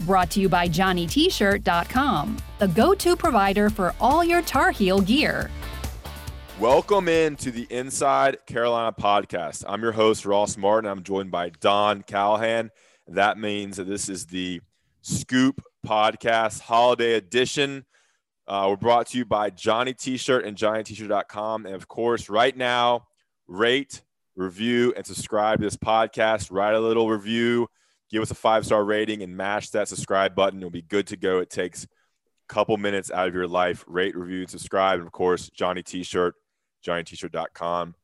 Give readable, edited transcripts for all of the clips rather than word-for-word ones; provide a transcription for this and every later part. Brought to you by JohnnyTshirt.com, the go-to provider for all your Tar Heel gear. Welcome in to the Inside Carolina podcast. I'm your host, Ross Martin. I'm joined by Don Callahan. That means that this is the Scoop Podcast Holiday Edition. We're brought to you by Johnny T-Shirt and JohnnyTshirt.com. And, of course, right now, rate, review, and subscribe to this podcast. Write a little review. Give us a 5-star rating and mash that subscribe button. You'll be good to go. It takes a couple minutes out of your life. Rate, review, and subscribe. And, of course, Johnny T-Shirt, JohnnyTshirt.com.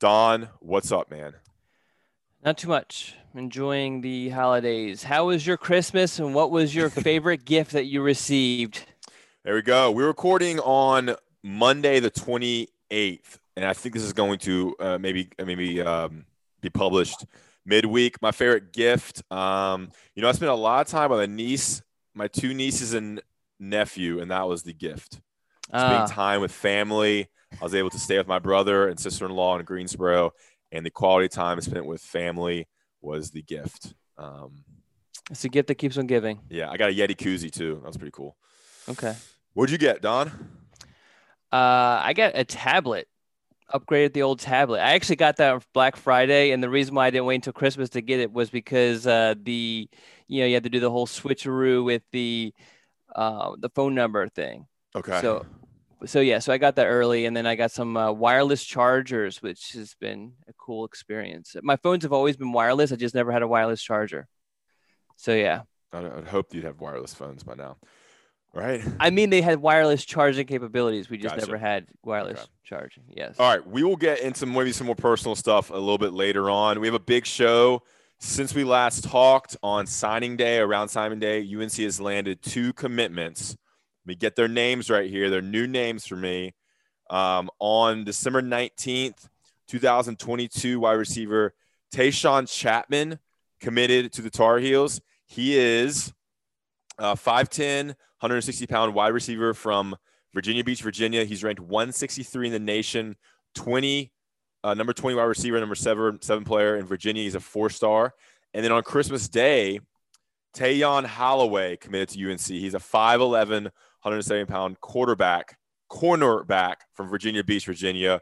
Don, what's up, man? Not too much. Enjoying the holidays. How was your Christmas, and what was your favorite gift that you received? There we go. We're recording on Monday the 28th, and I think this is going to maybe be published midweek. My favorite gift, I spent a lot of time with my two nieces and nephew, and that was the gift. Spending time with family. I was able to stay with my brother and sister-in-law in Greensboro, and the quality time spent with family was the gift. It's a gift that keeps on giving. Yeah, I got a Yeti koozie too. That was pretty cool. Okay. What'd you get, Don? I got a tablet. Upgraded the old tablet. I actually got that on Black Friday, and the reason why I didn't wait until Christmas to get it was because you had to do the whole switcheroo with the phone number thing. Okay. So I got that early, and then I got some wireless chargers, which has been a cool experience. My phones have always been wireless. I just never had a wireless charger. So yeah. I'd hope you'd have wireless phones by now. Right. I mean, they had wireless charging capabilities. We just never had wireless charging. Yes. All right. We will get into maybe some more personal stuff a little bit later on. We have a big show. Since we last talked on signing day, around signing day, UNC has landed two commitments. Let me get their names right here. They're new names for me. On December 19th, 2022, wide receiver Tyshaun Chapman committed to the Tar Heels. He is 5'10", 160-pound wide receiver from Virginia Beach, Virginia. He's ranked 163 in the nation, number 20 wide receiver, number seven player in Virginia. He's a 4-star. And then on Christmas Day, Tayon Holloway committed to UNC. He's a 5'11", 170-pound cornerback from Virginia Beach, Virginia.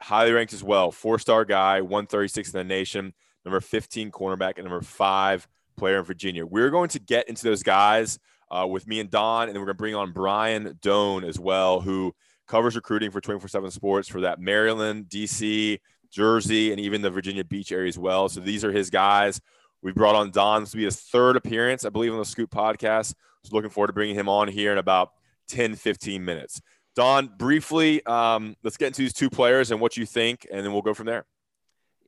Highly ranked as well. 4-star guy, 136 in the nation, number 15 cornerback, and number 5 player in Virginia. We're going to get into those guys with me and Don, and then we're going to bring on Brian Dohn as well, who covers recruiting for 24-7 Sports for that Maryland, D.C., Jersey, and even the Virginia Beach area as well. So these are his guys. We brought on Don. This will be his third appearance, I believe, on the Scoop podcast. So looking forward to bringing him on here in about 10, 15 minutes. Don, briefly, let's get into these two players and what you think, and then we'll go from there.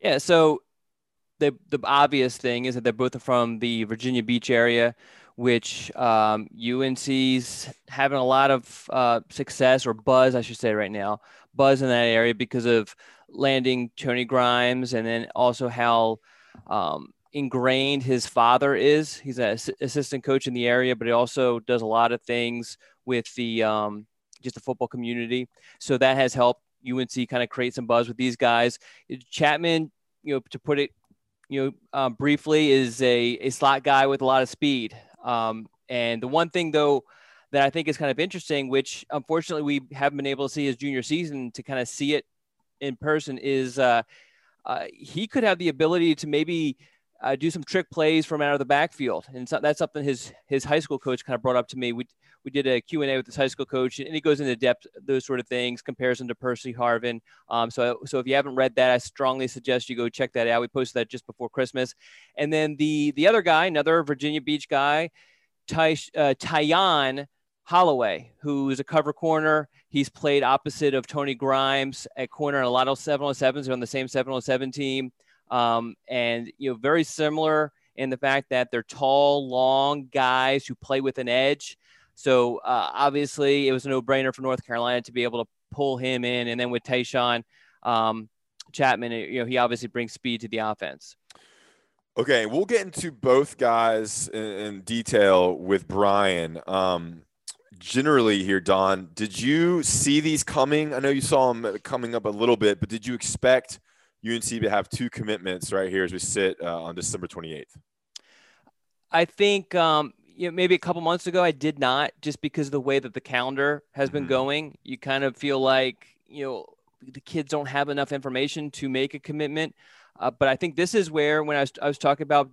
Yeah, so the obvious thing is that they're both from the Virginia Beach area, which UNC's having a lot of success, or buzz, I should say right now, buzz in that area because of landing Tony Grimes, and then also how ingrained his father is. He's an assistant coach in the area, but he also does a lot of things with the just the football community. So that has helped UNC kind of create some buzz with these guys. Chapman, to put it briefly, is a slot guy with a lot of speed. And the one thing, though, that I think is kind of interesting, which unfortunately we haven't been able to see his junior season to kind of see it in person, is he could have the ability to maybe do some trick plays from out of the backfield. And so that's something his high school coach kind of brought up to me. We did a Q&A with his high school coach, and he goes into depth, those sort of things, comparison to Percy Harvin. So if you haven't read that, I strongly suggest you go check that out. We posted that just before Christmas. And then the other guy, another Virginia Beach guy, Tayon Holloway, who is a cover corner. He's played opposite of Tony Grimes at corner in a lot of 7-on-7s. They're on the same 7-on-7 team. And very similar in the fact that they're tall, long guys who play with an edge. So obviously it was a no-brainer for North Carolina to be able to pull him in. And then with Tyshaun Chapman, he obviously brings speed to the offense. Okay, we'll get into both guys in detail with Brian. Generally here, Don, did you see these coming? I know you saw them coming up a little bit, but did you expect UNC to have two commitments right here as we sit on December 28th? I think maybe a couple months ago I did not, just because of the way that the calendar has been going. You kind of feel like, the kids don't have enough information to make a commitment. But I think this is where, when I was talking about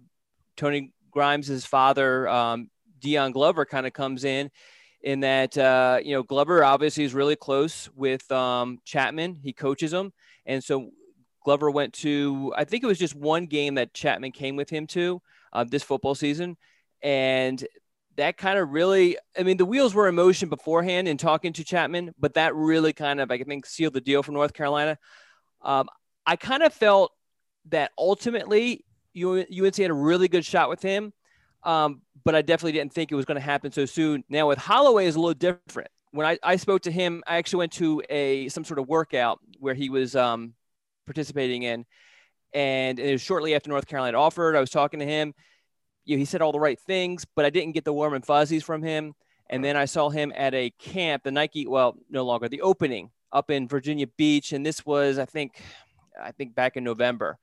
Tony Grimes' father, Deion Glover, kind of comes in that, Glover obviously is really close with Chapman. He coaches him. And so Glover went to, I think it was just one game that Chapman came with him to this football season. And that kind of really, the wheels were in motion beforehand in talking to Chapman, but that really kind of, I think, sealed the deal for North Carolina. I kind of felt that ultimately UNC had a really good shot with him, but I definitely didn't think it was going to happen so soon. Now with Holloway is a little different. When I spoke to him, I actually went to some sort of workout where he was participating in, and it was shortly after North Carolina offered. I was talking to him. He said all the right things, but I didn't get the warm and fuzzies from him. And then I saw him at a camp, the opening up in Virginia Beach, and this was, I think back in November,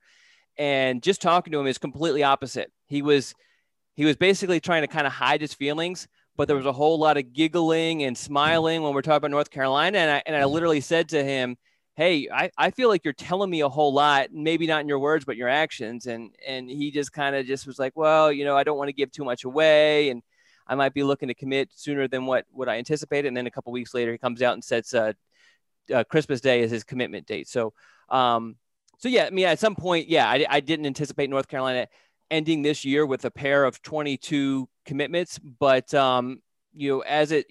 and just talking to him is completely opposite. He was basically trying to kind of hide his feelings, but there was a whole lot of giggling and smiling when we're talking about North Carolina. And I literally said to him, "Hey, I feel like you're telling me a whole lot, maybe not in your words, but your actions." And he just kind of just was like, "Well, I don't want to give too much away, and I might be looking to commit sooner than what I anticipated." And then a couple weeks later, he comes out and sets Christmas Day as his commitment date. So, at some point, I didn't anticipate North Carolina ending this year with a pair of 22 commitments, but I kind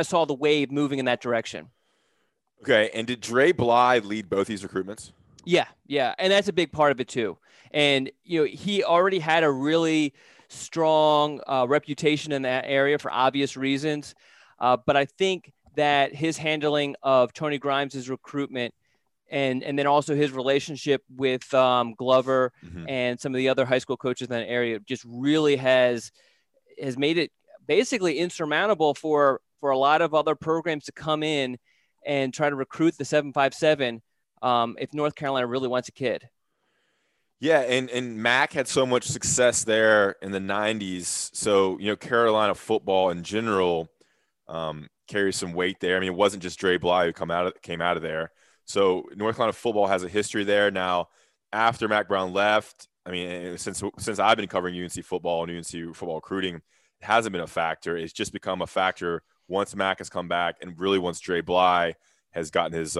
of saw the wave moving in that direction. Okay, and did Dre Bly lead both these recruitments? Yeah, and that's a big part of it too. And he already had a really strong reputation in that area for obvious reasons, but I think that his handling of Tony Grimes' recruitment, and then also his relationship with Glover and some of the other high school coaches in that area just really has made it basically insurmountable for a lot of other programs to come in and try to recruit the 757 if North Carolina really wants a kid. Yeah, and Mac had so much success there in the 90s. So, Carolina football in general carries some weight there. It wasn't just Dre Bly who came out of there. So North Carolina football has a history there. Now, after Mac Brown left, since I've been covering UNC football and UNC football recruiting, it hasn't been a factor. It's just become a factor once Mac has come back, and really once Dre Bly has gotten his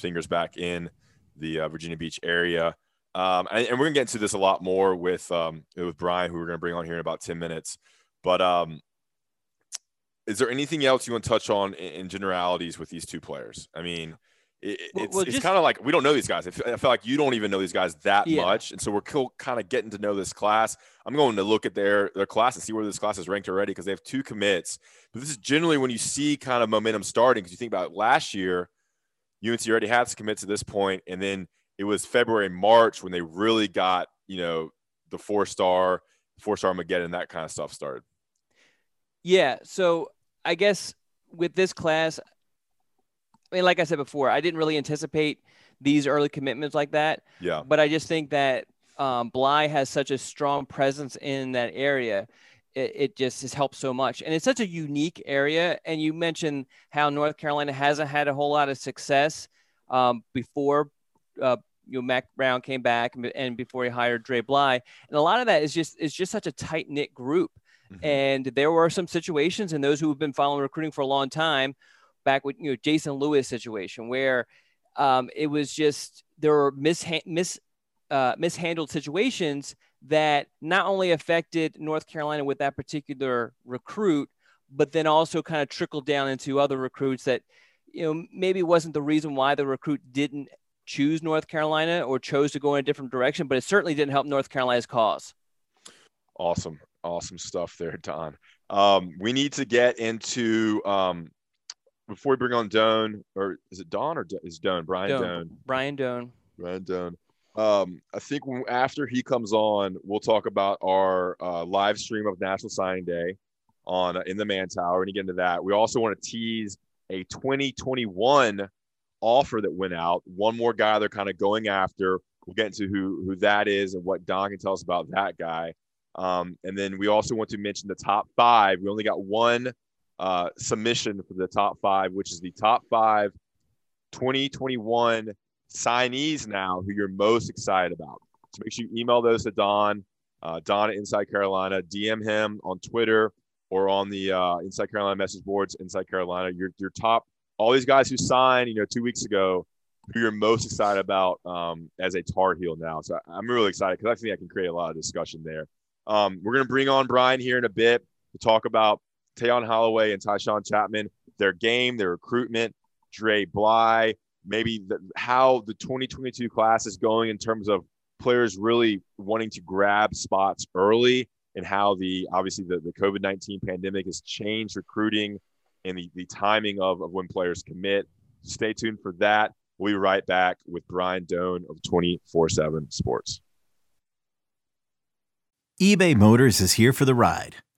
fingers back in the Virginia Beach area. And we're gonna get into this a lot more with Brian, who we're gonna bring on here in about 10 minutes. But is there anything else you want to touch on in generalities with these two players? It's kind of like we don't know these guys. I feel like you don't even know these guys that much. And so we're kind of getting to know this class. I'm going to look at their class and see where this class is ranked already, because they have two commits. But this is generally when you see kind of momentum starting, because you think about last year, UNC already had some commits at this point, and then it was February, March when they really got, the four-star Armageddon, that kind of stuff started. Yeah, so I guess with this class – like I said before, I didn't really anticipate these early commitments like that. Yeah. But I just think that Bly has such a strong presence in that area. It just has helped so much. And it's such a unique area. And you mentioned how North Carolina hasn't had a whole lot of success before Mac Brown came back and before he hired Dre Bly. And a lot of that is just such a tight-knit group. Mm-hmm. And there were some situations, and those who have been following recruiting for a long time, back with Jason Lewis situation, where it was just there were mishandled situations that not only affected North Carolina with that particular recruit, but then also kind of trickled down into other recruits that maybe wasn't the reason why the recruit didn't choose North Carolina or chose to go in a different direction, but it certainly didn't help North Carolina's cause. Awesome stuff there, Don. We need to get into before we bring on Dohn, or is it Don or is Dohn? Brian Dohn. I think after he comes on, we'll talk about our live stream of National Signing Day on in the Man Tower. We're going to get into that. We also want to tease a 2021 offer that went out. One more guy they're kind of going after. We'll get into who that is and what Don can tell us about that guy. And then we also want to mention the top five. We only got one submission for the top five, which is the top five 2021 signees now who you're most excited about. So make sure you email those to Don at Inside Carolina, DM him on Twitter or on the Inside Carolina message boards, Inside Carolina, your top, all these guys who signed, 2 weeks ago, who you're most excited about as a Tar Heel now. So I'm really excited because I think I can create a lot of discussion there. We're going to bring on Brian here in a bit to talk about Tayon Holloway and Tyshaun Chapman, their game, their recruitment, Dre Bly, maybe how the 2022 class is going in terms of players really wanting to grab spots early and how the COVID-19 pandemic has changed recruiting and the timing of when players commit. Stay tuned for that. We'll be right back with Brian Dohn of 24-7 Sports. eBay Motors is here for the ride.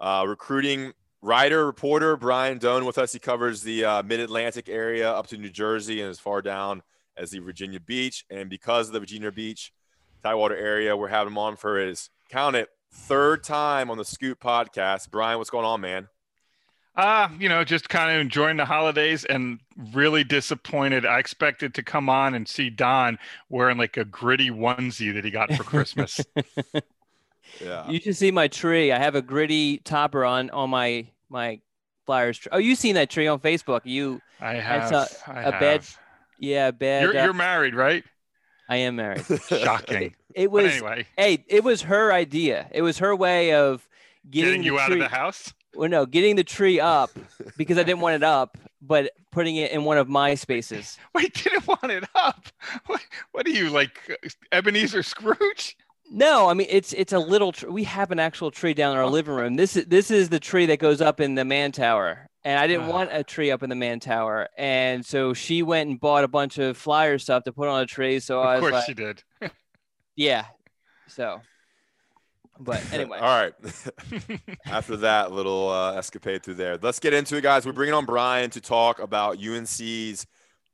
recruiting writer, reporter, Brian Dohn with us. He covers the mid-Atlantic area up to New Jersey and as far down as the Virginia Beach. And because of the Virginia Beach, Tidewater area, we're having him on for his, count it, third time on the Scoop podcast. Brian, what's going on, man? Just kind of enjoying the holidays and really disappointed. I expected to come on and see Don wearing like a gritty onesie that he got for Christmas. Yeah. You should see my tree. I have a gritty topper on my Flyers tree. Oh, you've seen that tree on Facebook. I have. Bad. You're married, right? I am married. Shocking. It was, anyway. Hey, it was her idea. It was her way of getting you out of the house. Well, no, getting the tree up because I didn't want it up, but putting it in one of my spaces. Wait, didn't want it up? What are you, like Ebenezer Scrooge? No, I mean, it's a little tree. We have an actual tree down in our living room. This is the tree that goes up in the man tower. And I didn't want a tree up in the man tower. And so she went and bought a bunch of flyer stuff to put on a tree. So I was like, of course she did. Yeah. So, but anyway. All right. After that little escapade through there, let's get into it, guys. We're bringing on Brian to talk about UNC's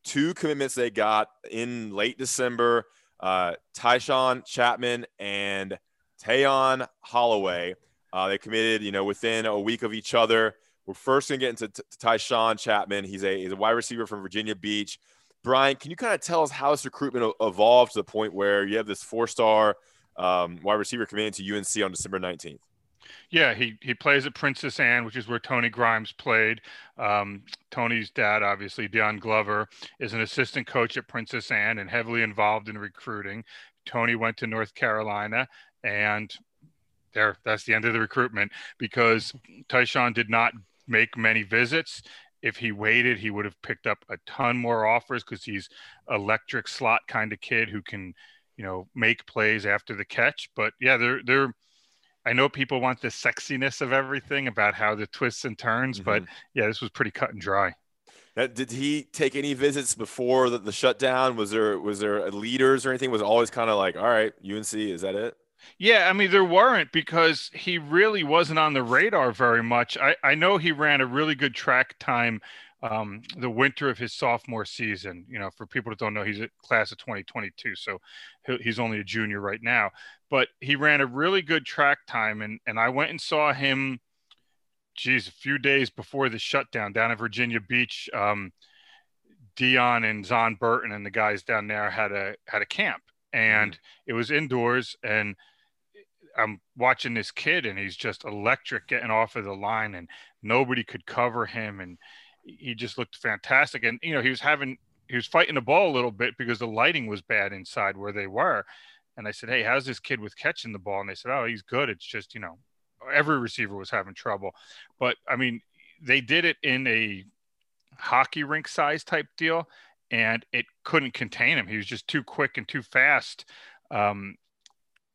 two commitments they got in late December, Tyshaun Chapman and Tayon Holloway. They committed, within a week of each other. We're first going to get into Tyshaun Chapman. He's a wide receiver from Virginia Beach. Brian, can you kind of tell us how this recruitment evolved to the point where you have this four-star wide receiver committed to UNC on December 19th? Yeah, he plays at Princess Anne, which is where Tony Grimes played. Tony's dad, obviously, Deion Glover, is an assistant coach at Princess Anne and heavily involved in recruiting. Tony went to North Carolina, and there, that's the end of the recruitment because Tyshaun did not make many visits. If he waited, he would have picked up a ton more offers because he's electric slot kind of kid who can, make plays after the catch. But yeah, they're I know people want the sexiness of everything about how the twists and turns, but yeah, this was pretty cut and dry. Now, did he take any visits before the shutdown? Was there leaders or anything? Was it always kind of like, all right, UNC, is that it? Yeah, I mean, there weren't because he really wasn't on the radar very much. I know he ran a really good track time the winter of his sophomore season. For people that don't know, he's a class of 2022, so he's only a junior right now. But he ran a really good track time, and I went and saw him, a few days before the shutdown down at Virginia Beach. Dion and Zon Burton and the guys down there had a camp, and it was indoors, and I'm watching this kid, and he's just electric getting off of the line, and nobody could cover him, and he just looked fantastic. And, he was fighting the ball a little bit because the lighting was bad inside where they were. And I said, hey, how's this kid with catching the ball? And they said, oh, he's good. It's just, every receiver was having trouble. But, I mean, they did it in a hockey rink size type deal, and it couldn't contain him. He was just too quick and too fast. And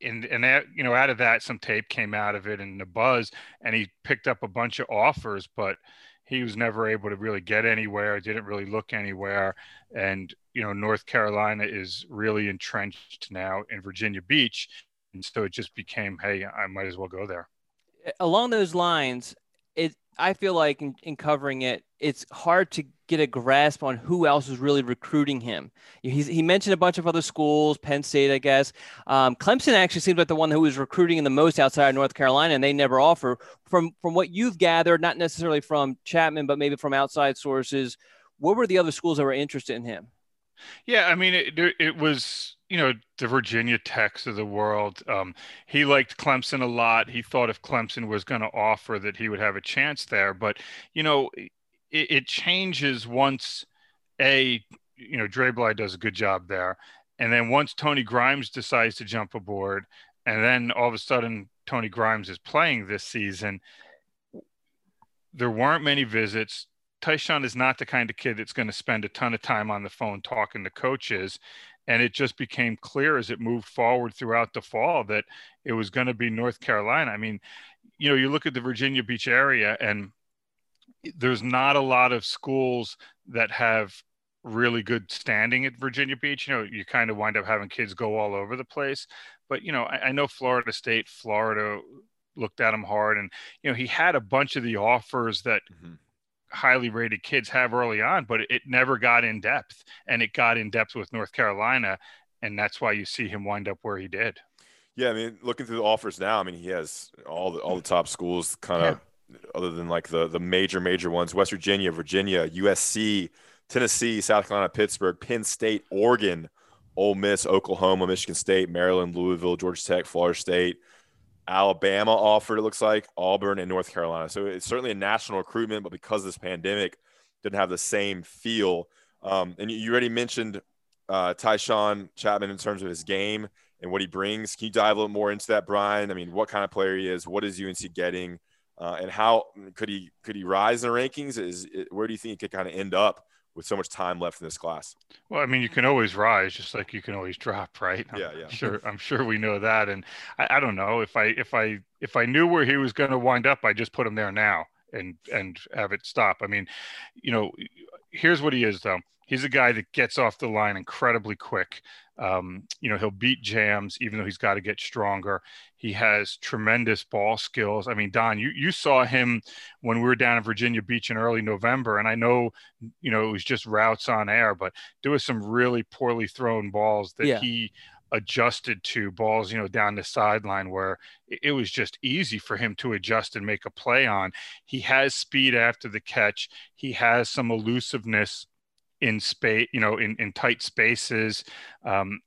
that, out of that, some tape came out of it and the buzz, and he picked up a bunch of offers, but he was never able to really get anywhere. Didn't really look anywhere. And, North Carolina is really entrenched now in Virginia Beach. And so it just became, hey, I might as well go there. Along those lines, I feel like in covering it, it's hard to get a grasp on who else is really recruiting him. He mentioned a bunch of other schools, Penn State, I guess. Clemson actually seemed like the one who was recruiting him the most outside of North Carolina, and they never offer. From what you've gathered, not necessarily from Chapman, but maybe from outside sources, what were the other schools that were interested in him? Yeah, I mean, it was, the Virginia Techs of the world. He liked Clemson a lot. He thought if Clemson was going to offer that he would have a chance there. But, it changes once, Dre Bly does a good job there. And then once Tony Grimes decides to jump aboard, and then all of a sudden Tony Grimes is playing this season, there weren't many visits. Tyshaun is not the kind of kid that's going to spend a ton of time on the phone talking to coaches. And it just became clear as it moved forward throughout the fall that it was going to be North Carolina. I mean, you look at the Virginia Beach area, and there's not a lot of schools that have really good standing at Virginia Beach. You kind of wind up having kids go all over the place. But, I know Florida State looked at him hard. And, he had a bunch of the offers that highly rated kids have early on, but it never got in depth, and it got in depth with North Carolina. And that's why you see him wind up where he did. Yeah. I mean, looking through the offers now, I mean, he has all the top schools kind of, other than like the major ones, West Virginia, Virginia, USC, Tennessee, South Carolina, Pittsburgh, Penn State, Oregon, Ole Miss, Oklahoma, Michigan State, Maryland, Louisville, Georgia Tech, Florida State, Alabama offered, it looks like, Auburn, and North Carolina. So it's certainly a national recruitment, but because of this pandemic, didn't have the same feel. And you already mentioned Tyshaun Chapman in terms of his game and what he brings. Can you dive a little more into that, Brian? I mean, what kind of player he is? What is UNC getting? And how could he rise in the rankings? Where do you think he could kind of end up with so much time left in this class? Well, I mean, you can always rise, just like you can always drop, right? Yeah. I'm sure we know that. And I don't know if I knew where he was going to wind up, I just put him there now. and have it stop. I mean, you know, here's what he is, though. He's a guy that gets off the line incredibly quick. You know, he'll beat jams, even though he's got to get stronger. He has tremendous ball skills. I mean, Don, you saw him when we were down in Virginia Beach in early November, and I know, you know, it was just routes on air, but there was some really poorly thrown balls that he adjusted to, balls, you know, down the sideline where it was just easy for him to adjust and make a play on. He has speed after the catch. He has some elusiveness in space, you know, in tight spaces.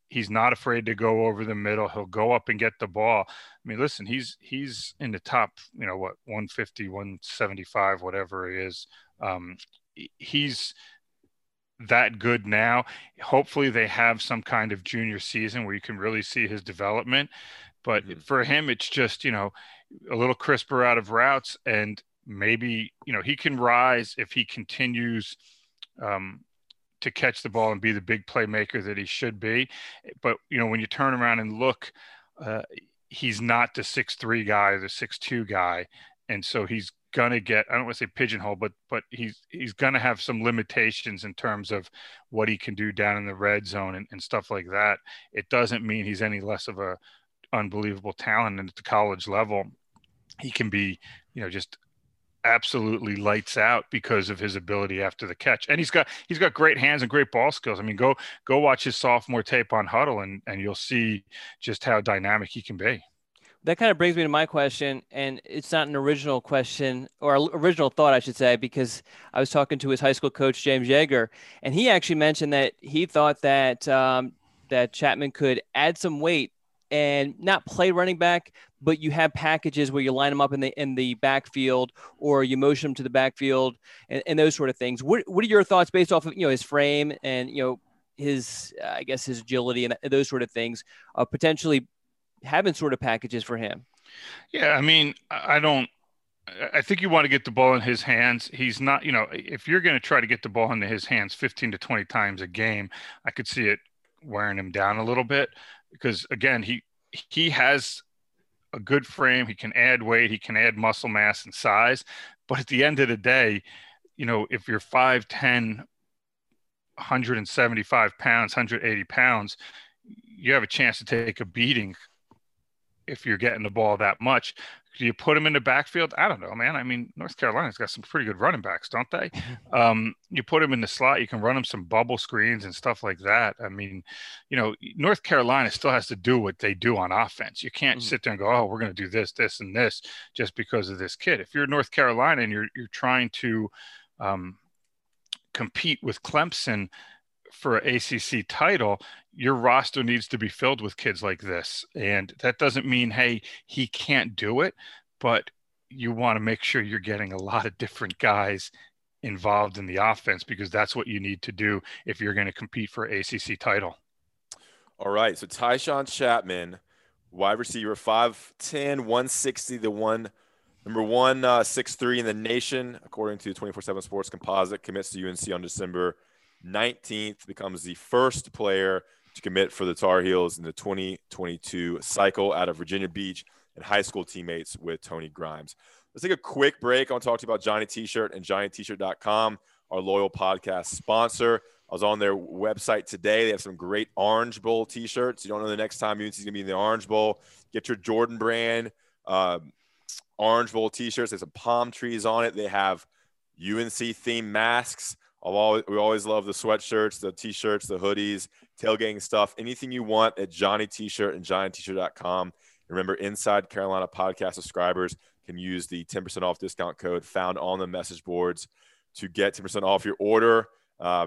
He's not afraid to go over the middle. He'll go up and get the ball. I mean, listen, he's in the top, you know, what, 150, 175, whatever it is. He's that good now. Hopefully they have some kind of junior season where you can really see his development. But for him, it's just, you know, a little crisper out of routes, and maybe, you know, he can rise if he continues to catch the ball and be the big playmaker that he should be. But, you know, when you turn around and look, he's not the 6'3 guy or the 6'2 guy. And so he's going to get, I don't want to say pigeonhole, but he's going to have some limitations in terms of what he can do down in the red zone and stuff like that. It doesn't mean he's any less of a unbelievable talent. And at the college level, he can be, you know, just absolutely lights out because of his ability after the catch, and he's got great hands and great ball skills. I mean, go watch his sophomore tape on Huddle, and you'll see just how dynamic he can be. That kind of brings me to my question, and it's not an original question or original thought, I should say, because I was talking to his high school coach James Yeager, and he actually mentioned that he thought that that Chapman could add some weight and not play running back, but you have packages where you line them up in the backfield, or you motion them to the backfield, and those sort of things. What are your thoughts based off of, you know, his frame and, you know, his I guess his agility and those sort of things, potentially having sort of packages for him? Yeah, I mean, I think you want to get the ball in his hands. He's not, you know, if you're going to try to get the ball into his hands 15 to 20 times a game, I could see it wearing him down a little bit. Because, again, he has a good frame. He can add weight. He can add muscle mass and size. But at the end of the day, you know, if you're 5'10", 175 pounds, 180 pounds, you have a chance to take a beating if you're getting the ball that much. Do you put him in the backfield? I don't know, man. I mean, North Carolina's got some pretty good running backs, don't they? You put him in the slot, you can run him some bubble screens and stuff like that. I mean, you know, North Carolina still has to do what they do on offense. You can't sit there and go, oh, we're going to do this, this, and this just because of this kid. If you're North Carolina and you're trying to compete with Clemson for an ACC title, your roster needs to be filled with kids like this. And that doesn't mean, hey, he can't do it, but you want to make sure you're getting a lot of different guys involved in the offense, because that's what you need to do if you're going to compete for an ACC title. All right. So Tyshaun Chapman, wide receiver, 5'10", 160, number 163 in the nation, according to 24-7 Sports Composite, commits to UNC on December 19th, becomes the first player to commit for the Tar Heels in the 2022 cycle out of Virginia Beach, and high school teammates with Tony Grimes. Let's take a quick break. I want to talk to you about Johnny T-Shirt and JohnnyTshirt.com, our loyal podcast sponsor. I was on their website today. They have some great Orange Bowl T-shirts. You don't know the next time UNC's going to be in the Orange Bowl. Get your Jordan brand Orange Bowl T-shirts. There's some palm trees on it. They have UNC-themed masks. We always love the sweatshirts, the T-shirts, the hoodies, tailgating stuff, anything you want at Johnny T-Shirt and JohnnyTshirt.com. Remember, Inside Carolina podcast subscribers can use the 10% off discount code found on the message boards to get 10% off your order.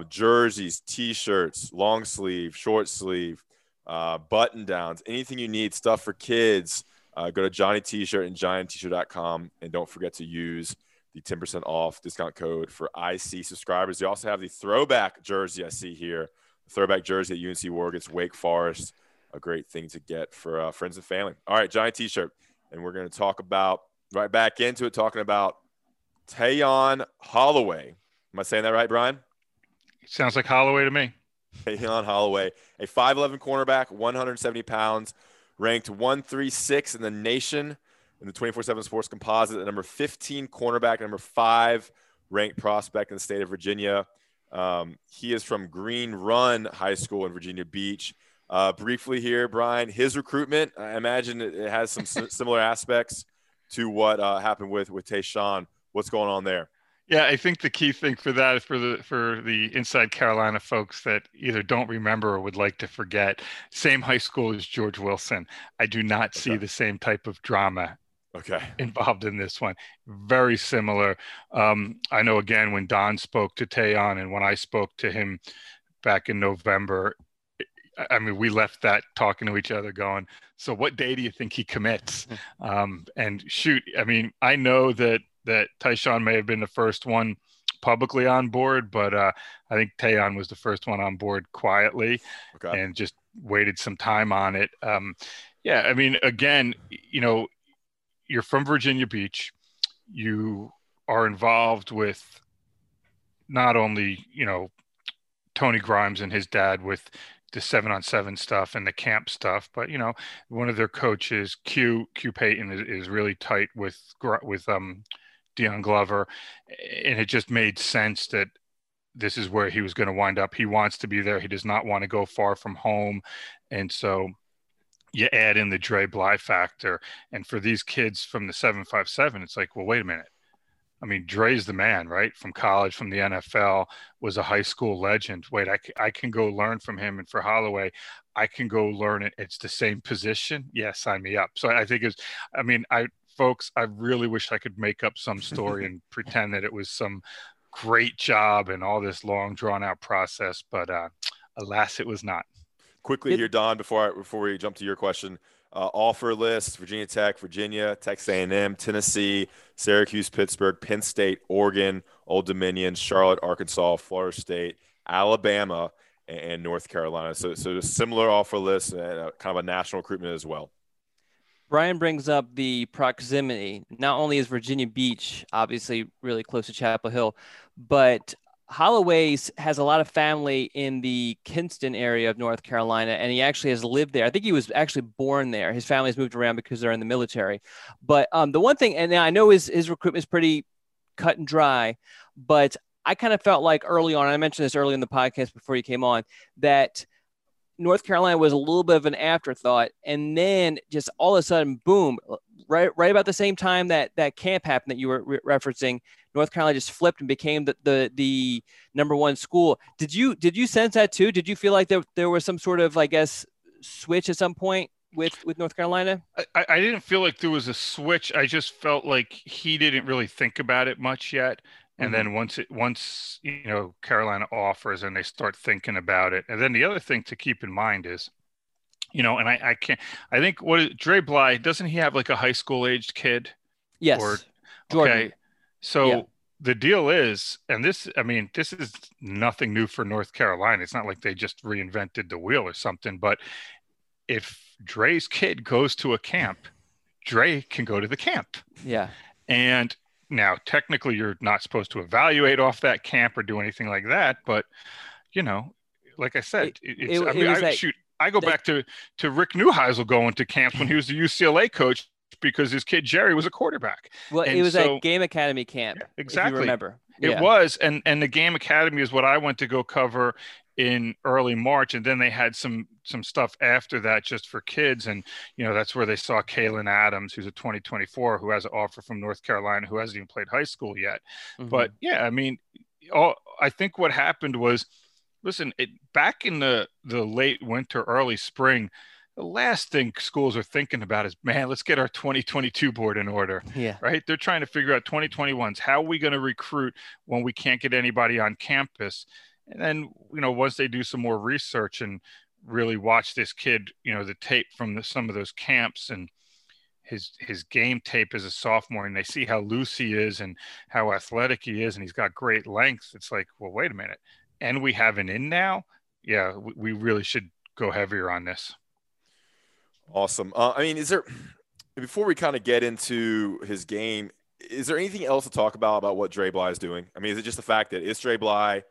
Jerseys, T-shirts, long sleeve, short sleeve, button downs, anything you need, stuff for kids, go to Johnny T-Shirt and JohnnyTshirt.com, and don't forget to use the 10% off discount code for IC subscribers. They also have the throwback jersey I see here. The throwback jersey that UNC wore against Wake Forest. A great thing to get for friends and family. All right, Johnny T-Shirt. And we're going to talk about, right back into it, talking about Tayon Holloway. Am I saying that right, Brian? It sounds like Holloway to me. Tayon Holloway, a 5'11 cornerback, 170 pounds, ranked 136 in the nation. in the 24-7 Sports Composite, at number 15 cornerback, number 5 ranked prospect in the state of Virginia. He is from Green Run High School in Virginia Beach. Briefly here, Brian, his recruitment, I imagine it has some similar aspects to what happened with Tyshaun. What's going on there? Yeah, I think the key thing for that is for the Inside Carolina folks that either don't remember or would like to forget, same high school as George Wilson. I do not see the same type of drama involved in this one. Very similar. I know, again, when Don spoke to Tayon and when I spoke to him back in November, I mean, we left that talking to each other going, so what day do you think he commits? And shoot, I mean, I know that Tyshaun may have been the first one publicly on board, but I think Tayon was the first one on board quietly and just waited some time on it. Yeah, I mean, again, you know, you're from Virginia Beach. You are involved with not only, you know, Tony Grimes and his dad with the 7-on-7 stuff and the camp stuff, but, you know, one of their coaches, Q Payton, is really tight with Deion Glover, and it just made sense that this is where he was going to wind up. He wants to be there. He does not want to go far from home. And so you add in the Dre Bly factor. And for these kids from the 757, it's like, well, wait a minute. I mean, Dre's the man, right? From college, from the NFL, was a high school legend. Wait, I can go learn from him. And for Holloway, I can go learn it. It's the same position. Yeah, sign me up. So I think it's, I mean, folks, I really wish I could make up some story and pretend that it was some great job and all this long, drawn-out process. But alas, it was not. Quickly here, Don, before we jump to your question, offer list: Virginia Tech, Virginia, Texas A&M, Tennessee, Syracuse, Pittsburgh, Penn State, Oregon, Old Dominion, Charlotte, Arkansas, Florida State, Alabama, and North Carolina. So a similar offer list and kind of a national recruitment as well. Brian brings up the proximity. Not only is Virginia Beach obviously really close to Chapel Hill, but Holloway has a lot of family in the Kinston area of North Carolina, and he actually has lived there. I think he was actually born there. His family's moved around because they're in the military. But the one thing, and I know his recruitment is pretty cut and dry, but I kind of felt like early on, I mentioned this early in the podcast before you came on, that North Carolina was a little bit of an afterthought, and then just all of a sudden, boom, right about the same time that camp happened that you were referencing, North Carolina just flipped and became the number one school. Did you sense that too? Did you feel like there was some sort of, I guess, switch at some point with North Carolina? I didn't feel like there was a switch. I just felt like he didn't really think about it much yet. And then once you know, Carolina offers and they start thinking about it. And then the other thing to keep in mind is, you know, and I think Dre Bly, doesn't he have like a high school aged kid? Yes. Jordan. So the deal is, and this is nothing new for North Carolina. It's not like they just reinvented the wheel or something, but if Dre's kid goes to a camp, Dre can go to the camp. Yeah. And now, technically, you're not supposed to evaluate off that camp or do anything like that. But, you know, like I said, I go back to Rick Neuheisel going to camp when he was the UCLA coach because his kid Jerry was a quarterback. Well, and it was at Game Academy camp. Yeah, exactly. If you remember. It was. And the Game Academy is what I went to go cover in early March. And then they had some stuff after that just for kids. And, you know, that's where they saw Kalen Adams, who's a 2024, who has an offer from North Carolina, who hasn't even played high school yet. Mm-hmm. But yeah, I mean, I think what happened was, listen, back in the late winter, early spring, the last thing schools are thinking about is, man, let's get our 2022 board in order. Yeah. Right. They're trying to figure out 2021s. How are we going to recruit when we can't get anybody on campus? And then, you know, once they do some more research and really watch this kid, you know, the tape from some of those camps and his game tape as a sophomore, and they see how loose he is and how athletic he is, and he's got great length. It's like, well, wait a minute. And we have an in now. Yeah, we really should go heavier on this. Awesome. I mean, before we kind of get into his game, is there anything else to talk about what Dre Bly is doing? I mean, is it just the fact that it's Dre Bly,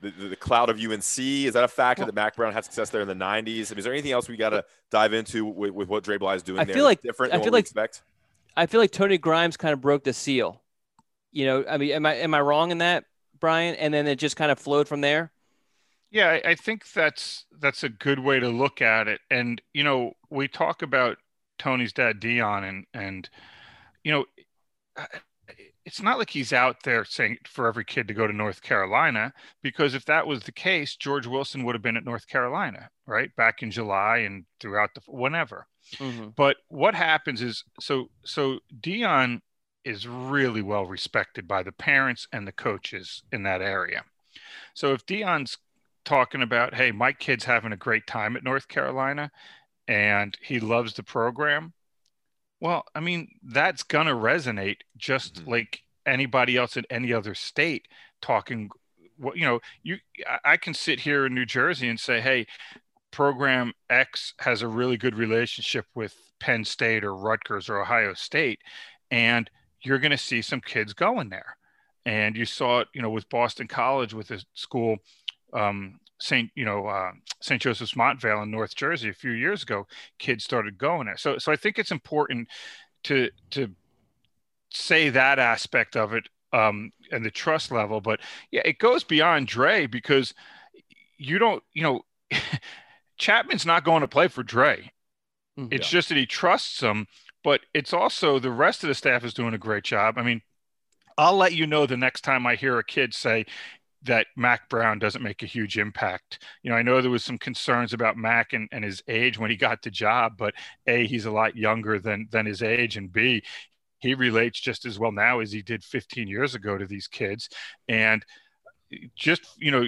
the cloud of UNC? Is that a factor that Mac Brown had success there in the 90s? I mean, is there anything else we got to dive into with what Dre Bly is doing? I feel like different than what we expect. I feel like Tony Grimes kind of broke the seal. You know, I mean, am I wrong in that, Brian? And then it just kind of flowed from there. Yeah, I think that's a good way to look at it. And, you know, we talk about Tony's dad, Deion, and, you know, it's not like he's out there saying for every kid to go to North Carolina, because if that was the case, George Wilson would have been at North Carolina, right? Back in July and throughout the whenever. Mm-hmm. But what happens is, so Deion is really well respected by the parents and the coaches in that area. So if Deion's talking about, hey, my kid's having a great time at North Carolina and he loves the program, well, I mean, that's going to resonate just mm-hmm. like anybody else in any other state talking. Well, you know, I can sit here in New Jersey and say, hey, program X has a really good relationship with Penn State or Rutgers or Ohio State, and you're going to see some kids going there. And you saw it, you know, with Boston College, with a school, St. Joseph's Montvale in North Jersey a few years ago, kids started going there. So I think it's important to say that aspect of it and the trust level. But yeah, it goes beyond Dre, because you don't, you know, Chapman's not going to play for Dre. Mm-hmm. It's just that he trusts him, but it's also the rest of the staff is doing a great job. I mean, I'll let you know the next time I hear a kid say that Mac Brown doesn't make a huge impact. You know, I know there was some concerns about Mac and his age when he got the job, but A, he's a lot younger than his age, and B, he relates just as well now as he did 15 years ago to these kids. And just, you know,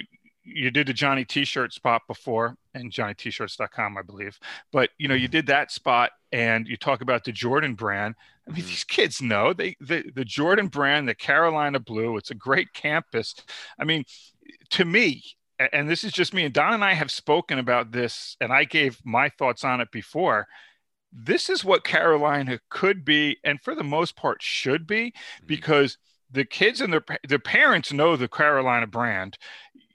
you did the Johnny T-shirt spot before, and JohnnyTshirt.com, I believe, but you know, you did that spot and you talk about the Jordan brand. I mean, these kids know the Jordan brand, the Carolina blue, it's a great campus. I mean, to me, and this is just me, and Don and I have spoken about this, and I gave my thoughts on it before. This is what Carolina could be, and for the most part should be, because the kids and their parents know the Carolina brand.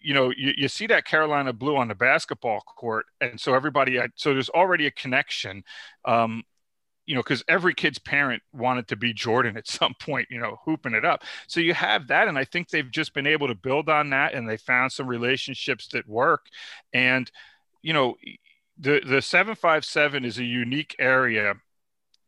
You know, you see that Carolina blue on the basketball court. And so everybody, so there's already a connection, you know, because every kid's parent wanted to be Jordan at some point, you know, hooping it up. So you have that. And I think they've just been able to build on that. And they found some relationships that work. And, you know, the 757 is a unique area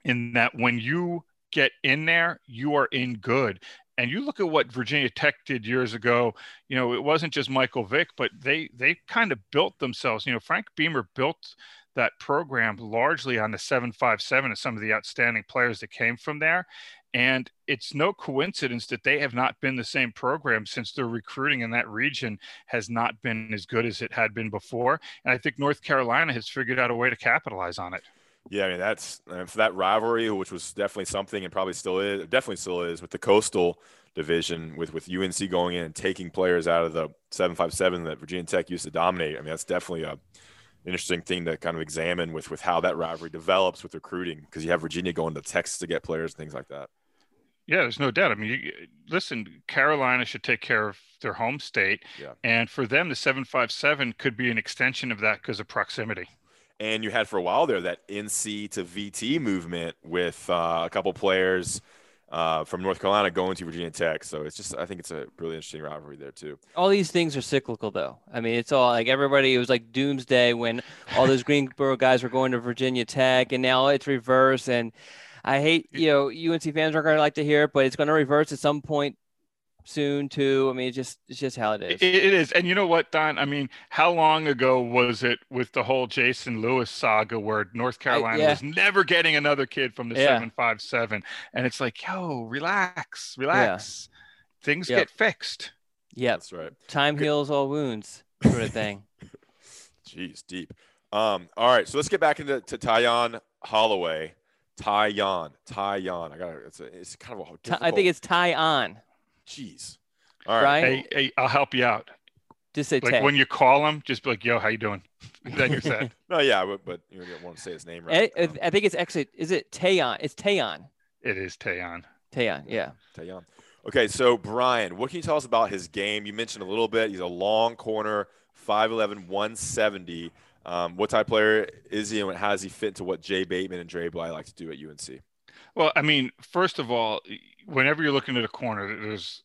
in that when you get in there, you are in good. And you look at what Virginia Tech did years ago. You know, it wasn't just Michael Vick, but they kind of built themselves. You know, Frank Beamer built that program largely on the 757 and some of the outstanding players that came from there. And it's no coincidence that they have not been the same program since their recruiting in that region has not been as good as it had been before. And I think North Carolina has figured out a way to capitalize on it. Yeah, I mean, for that rivalry, which was definitely something and probably still is with the Coastal Division, with UNC going in and taking players out of the 757 that Virginia Tech used to dominate. I mean, that's definitely an interesting thing to kind of examine with how that rivalry develops with recruiting, because you have Virginia going to Texas to get players, things like that. Yeah, there's no doubt. I mean, listen, Carolina should take care of their home state. Yeah. And for them, the 757 could be an extension of that because of proximity. And you had for a while there that NC to VT movement with a couple players from North Carolina going to Virginia Tech. So it's just, I think it's a really interesting rivalry there too. All these things are cyclical though. I mean, it's all like everybody, it was like doomsday when all those Greensboro guys were going to Virginia Tech, and now it's reversed. And I hate, you know, UNC fans aren't going to like to hear it, but it's going to reverse at some point soon too. I mean, it's just how it is. It is. And you know what, Don? I mean, how long ago was it with the whole Jason Lewis saga where North Carolina was never getting another kid from the 757? And it's like, yo, relax. Yeah. Things get fixed. Yeah, that's right. Time heals all wounds, sort of thing. Jeez, deep. All right, so let's get back into Tayon Holloway. Tayon. I got it. It's kind of a difficult. I think it's Tayon. Jeez. All right. Hey, I'll help you out. Just say like Tay. When you call him, just be like, yo, how you doing? Then you're set. No, yeah, but you don't want to say his name right. I think it's actually, is it Tayon? It's Tayon. It is Tayon. Tayon, yeah. Tayon. Okay, so Brian, what can you tell us about his game? You mentioned a little bit. He's a long corner, 5'11", 170. What type of player is he, and how does he fit into what Jay Bateman and Dre Bly like to do at UNC? Well, I mean, first of all, whenever you're looking at a corner, there's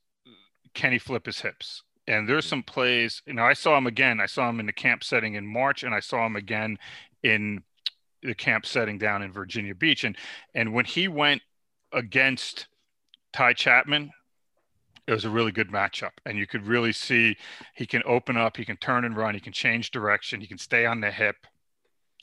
can he flip his hips? And there's some plays, you know, I saw him again. I saw him in the camp setting in March, and I saw him again in the camp setting down in Virginia Beach. And when he went against Ty Chapman, it was a really good matchup, and you could really see he can open up, he can turn and run, he can change direction, he can stay on the hip.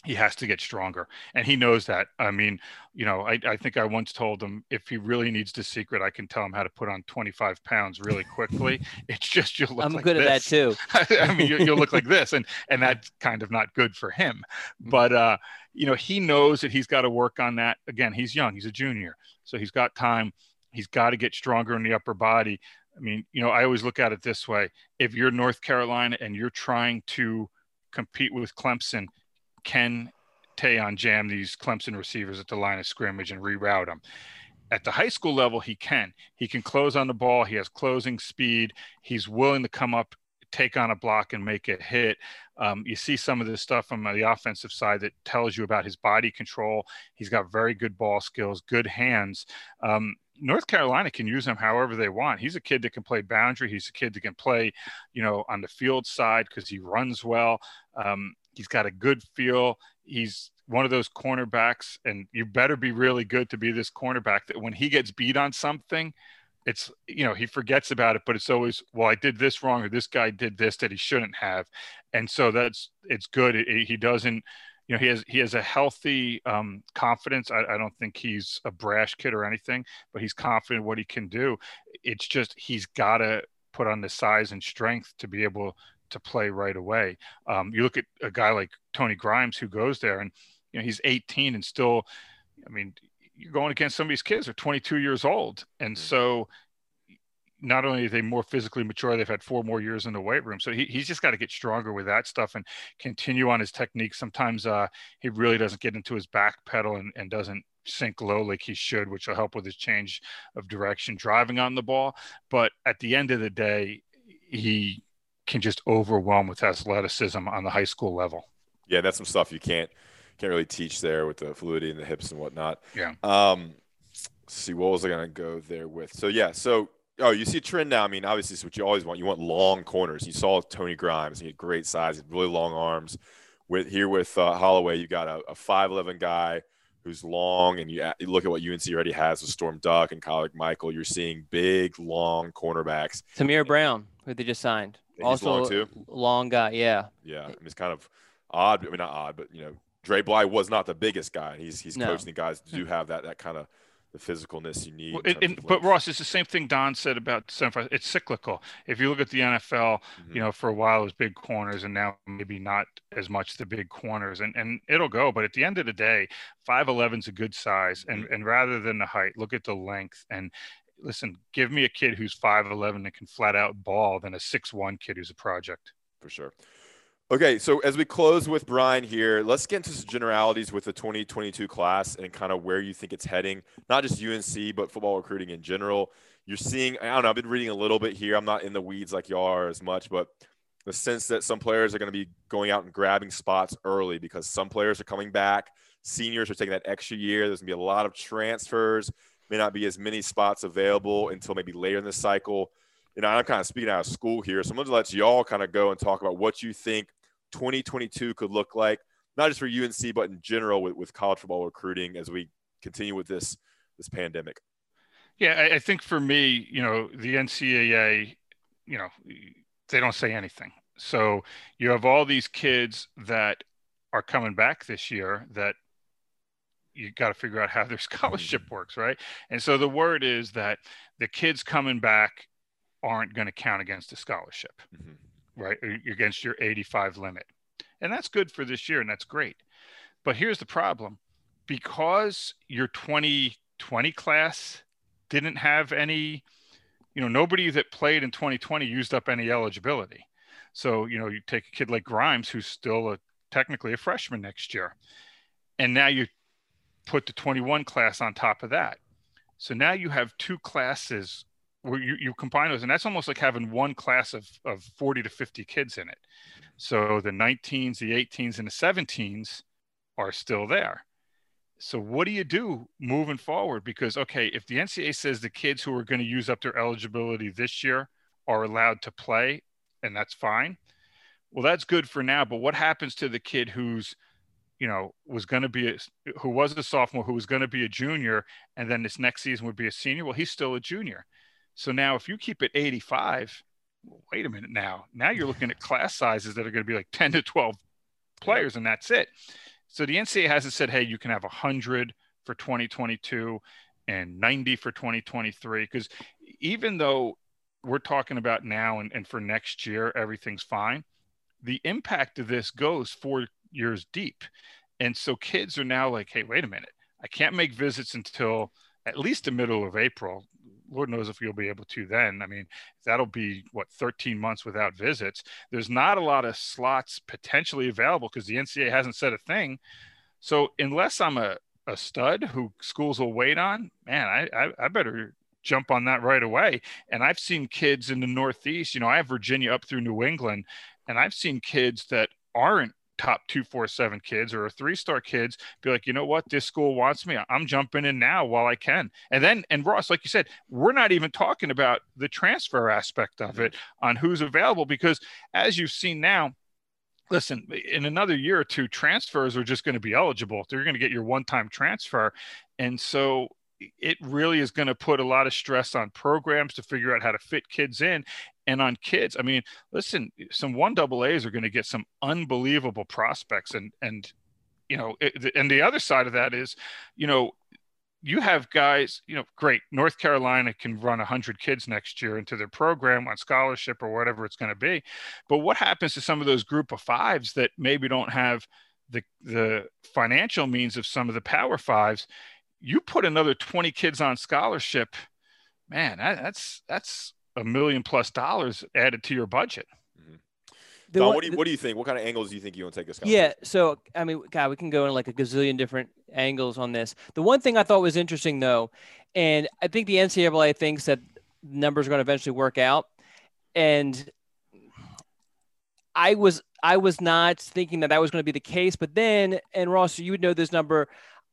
He has to get stronger, and he knows that. I mean, you know, I think I once told him if he really needs the secret, I can tell him how to put on 25 pounds really quickly. It's just you'll look I'm like good this. At that too. I mean, you'll look like this, and that's kind of not good for him. But, you know, he knows that he's got to work on that. Again, he's young. He's a junior, so he's got time. He's got to get stronger in the upper body. I mean, you know, I always look at it this way. If you're North Carolina and you're trying to compete with Clemson, can Tayon jam these Clemson receivers at the line of scrimmage and reroute them? At the high school level, he can. He can close on the ball. He has closing speed. He's willing to come up, take on a block, and make a hit. You see some of this stuff on the offensive side that tells you about his body control. He's got very good ball skills, good hands. North Carolina can use him however they want. He's a kid that can play boundary. He's a kid that can play, you know, on the field side because he runs well. He's got a good feel. He's one of those cornerbacks, and you better be really good to be this cornerback that when he gets beat on something, it's, you know, he forgets about it, but it's always, well, I did this wrong, or this guy did this that he shouldn't have. And so that's, it's good. He doesn't, you know, he has a healthy confidence. I don't think he's a brash kid or anything, but he's confident what he can do. It's just, he's got to put on the size and strength to be able to play right away. You look at a guy like Tony Grimes who goes there, and you know he's 18 and still, I mean, you're going against some of these kids who are 22 years old, and so not only are they more physically mature, they've had 4 more years in the weight room. So he's just got to get stronger with that stuff and continue on his technique. Sometimes he really doesn't get into his back pedal and doesn't sink low like he should, which will help with his change of direction, driving on the ball. But at the end of the day, he can just overwhelm with athleticism on the high school level. Yeah, that's some stuff you can't really teach there with the fluidity and the hips and whatnot. Yeah. Let's see, what was I gonna go there with? So yeah, you see a trend now. I mean, obviously, it's what you always want. You want long corners. You saw Tony Grimes; he had great size, really long arms. With Holloway, you got a 5'11" guy who's long, and you look at what UNC already has with Storm Duck and Kyle Michael. You're seeing big, long cornerbacks. Tamir Brown, who they just signed. Also long too. Long guy, yeah. Yeah, I mean, it's kind of odd. I mean, not odd, but, you know, Dre Bly was not the biggest guy. And he's coaching the guys who do have that kind of the physicalness you need. Well, but, Ross, it's the same thing Don said about San Francisco. It's cyclical. If you look at the NFL, you know, for a while it was big corners, and now maybe not as much the big corners. And it'll go. But at the end of the day, 5'11" is a good size. And rather than the height, look at the length. And listen, give me a kid who's 5'11" and can flat out ball than a 6'1" kid who's a project. For sure. Okay, so as we close with Brian here, let's get into some generalities with the 2022 class and kind of where you think it's heading, not just UNC, but football recruiting in general. You're seeing, I don't know, I've been reading a little bit here. I'm not in the weeds like y'all are as much, but the sense that some players are going to be going out and grabbing spots early because some players are coming back. Seniors are taking that extra year. There's going to be a lot of transfers. May not be as many spots available until maybe later in the cycle. And I'm kind of speaking out of school here, so I'm going to let y'all kind of go and talk about what you think 2022 could look like, not just for UNC, but in general with college football recruiting as we continue with this pandemic. Yeah, I think for me, you know, the NCAA, you know, they don't say anything. So you have all these kids that are coming back this year that you got to figure out how their scholarship works, right? And so the word is that the kids coming back aren't going to count against the scholarship, right? Against your 85 limit. And that's good for this year, and that's great. But here's the problem. Because your 2020 class didn't have any, you know, nobody that played in 2020 used up any eligibility. So, you know, you take a kid like Grimes, who's still technically a freshman next year. And now you put the 21 class on top of that. So now you have two classes where you combine those, and that's almost like having one class of 40 to 50 kids in it. So the 19s, the 18s, and the 17s are still there. So what do you do moving forward? Because, okay, if the NCAA says the kids who are going to use up their eligibility this year are allowed to play, and that's fine, well, that's good for now. But what happens to the kid who's, you know, who was a sophomore, who was going to be a junior, and then this next season would be a senior? Well, he's still a junior. So now if you keep it 85, well, wait a minute now. Now you're looking at class sizes that are going to be like 10 to 12 players, and that's it. So the NCAA hasn't said, hey, you can have 100 for 2022 and 90 for 2023. Because even though we're talking about now and for next year, everything's fine, the impact of this goes 4 years deep. And so kids are now like, hey, wait a minute, I can't make visits until at least the middle of April. Lord knows if you'll be able to then. I mean, that'll be, 13 months without visits. There's not a lot of slots potentially available because the NCAA hasn't said a thing. So unless I'm a stud who schools will wait on, man, I better jump on that right away. And I've seen kids in the Northeast, you know, I have Virginia up through New England, and I've seen kids that aren't top 247 kids or 3-star kids be like, you know what, this school wants me, I'm jumping in now while I can. And Ross, like you said, we're not even talking about the transfer aspect of it on who's available, because as you've seen now, listen, in another year or two, transfers are just going to be eligible. They're going to get your one-time transfer. And so it really is going to put a lot of stress on programs to figure out how to fit kids in. And on kids, I mean, listen, some 1AA are going to get some unbelievable prospects. And you know, and the other side of that is, you know, you have guys, you know, great, North Carolina can run 100 kids next year into their program on scholarship or whatever it's going to be. But what happens to some of those group of fives that maybe don't have the financial means of some of the power fives? You put another 20 kids on scholarship, man, that's $1 million+ added to your budget. Mm-hmm. Don, what do you think? What kind of angles do you think you want to take this? Yeah. So, I mean, God, we can go in like a gazillion different angles on this. The one thing I thought was interesting though, and I think the NCAA thinks that numbers are going to eventually work out. And I was not thinking that was going to be the case, but then, and Ross, you would know this number,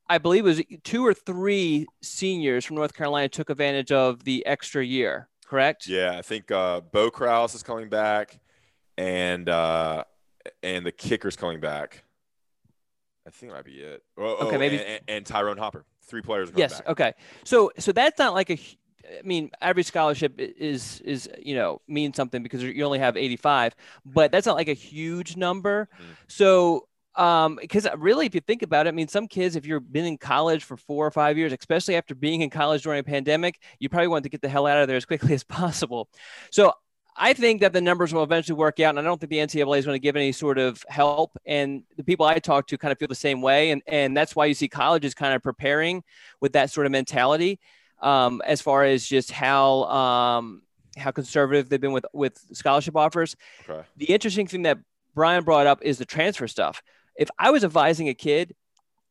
I believe it was 2 or 3 seniors from North Carolina took advantage of the extra year, correct? Yeah, I think Bo Krause is coming back, and the kicker's coming back. I think that might be it. Maybe. And Tyrone Hopper, 3 players coming back. Yes, okay. So that's not like every scholarship is means something because you only have 85, but that's not like a huge number. Mm-hmm. So – because really, if you think about it, I mean, some kids, if you've been in college for 4 or 5 years, especially after being in college during a pandemic, you probably want to get the hell out of there as quickly as possible. So I think that the numbers will eventually work out, and I don't think the NCAA is going to give any sort of help. And the people I talk to kind of feel the same way. And that's why you see colleges kind of preparing with that sort of mentality, as far as just how conservative they've been with scholarship offers. Okay. The interesting thing that Brian brought up is the transfer stuff. If I was advising a kid,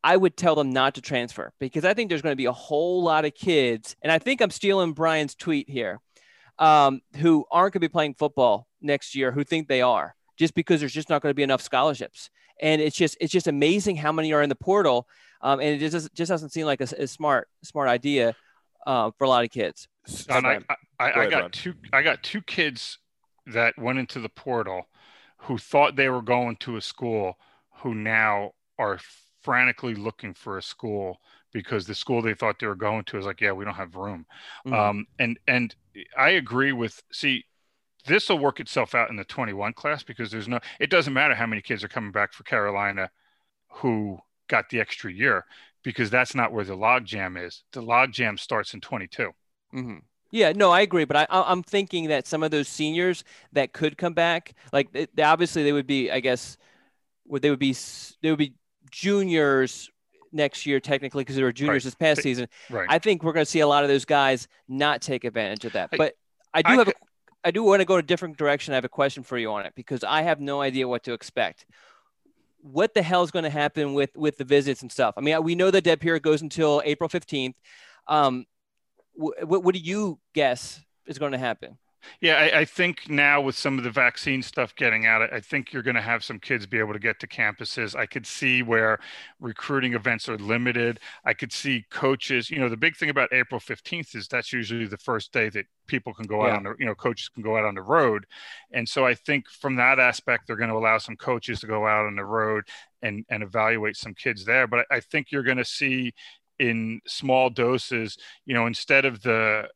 I would tell them not to transfer, because I think there's going to be a whole lot of kids, and I think I'm stealing Brian's tweet here, who aren't going to be playing football next year, who think they are, just because there's just not going to be enough scholarships. And it's just amazing how many are in the portal, and it just doesn't seem like a smart idea for a lot of kids. And I got two kids that went into the portal who thought they were going to a school, who now are frantically looking for a school because the school they thought they were going to is like, yeah, we don't have room. Mm-hmm. And I agree with, this will work itself out in the 21 class, because it doesn't matter how many kids are coming back for Carolina who got the extra year, because that's not where the logjam is. The logjam starts in 22. Mm-hmm. Yeah, no, I agree. But I'm thinking that some of those seniors that could come back, like obviously they would be, I guess, they would be juniors next year technically, because they were juniors this past season. Right. I think we're going to see a lot of those guys not take advantage of that. But I do want to go in a different direction. I have a question for you on it, because I have no idea what to expect. What the hell is going to happen with the visits and stuff? I mean, we know the dead period goes until April 15th. What do you guess is going to happen? Yeah, I think now with some of the vaccine stuff getting out, I think you're going to have some kids be able to get to campuses. I could see where recruiting events are limited. I could see coaches, you know, the big thing about April 15th is that's usually the first day that people can go out on the, you know, coaches can go out on the road. And so I think from that aspect, they're going to allow some coaches to go out on the road and evaluate some kids there. But I think you're going to see in small doses, you know, instead of the,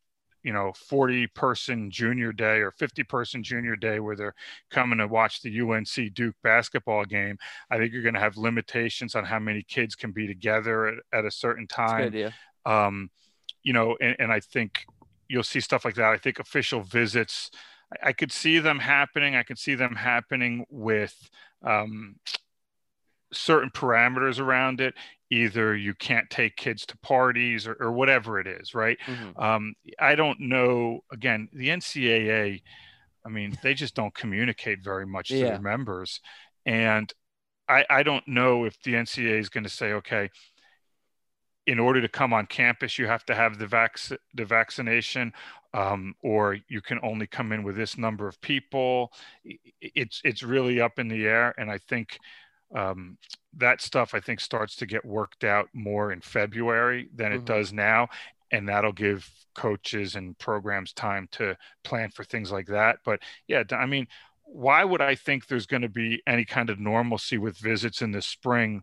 you know, 40-person junior day or 50-person junior day where they're coming to watch the UNC Duke basketball game, I think you're going to have limitations on how many kids can be together at a certain time. That's a good idea. You know, and I think you'll see stuff like that. I think official visits, I could see them happening. I could see them happening with certain parameters around it. Either you can't take kids to parties or whatever it is, right? Mm-hmm. I don't know. Again, the NCAA, I mean, they just don't communicate very much to their members. And I don't know if the NCAA is going to say, okay, in order to come on campus, you have to have the vaccination, or you can only come in with this number of people. It's really up in the air. And I think that stuff, I think, starts to get worked out more in February than it does now. And that'll give coaches and programs time to plan for things like that. But yeah, I mean, why would I think there's going to be any kind of normalcy with visits in the spring,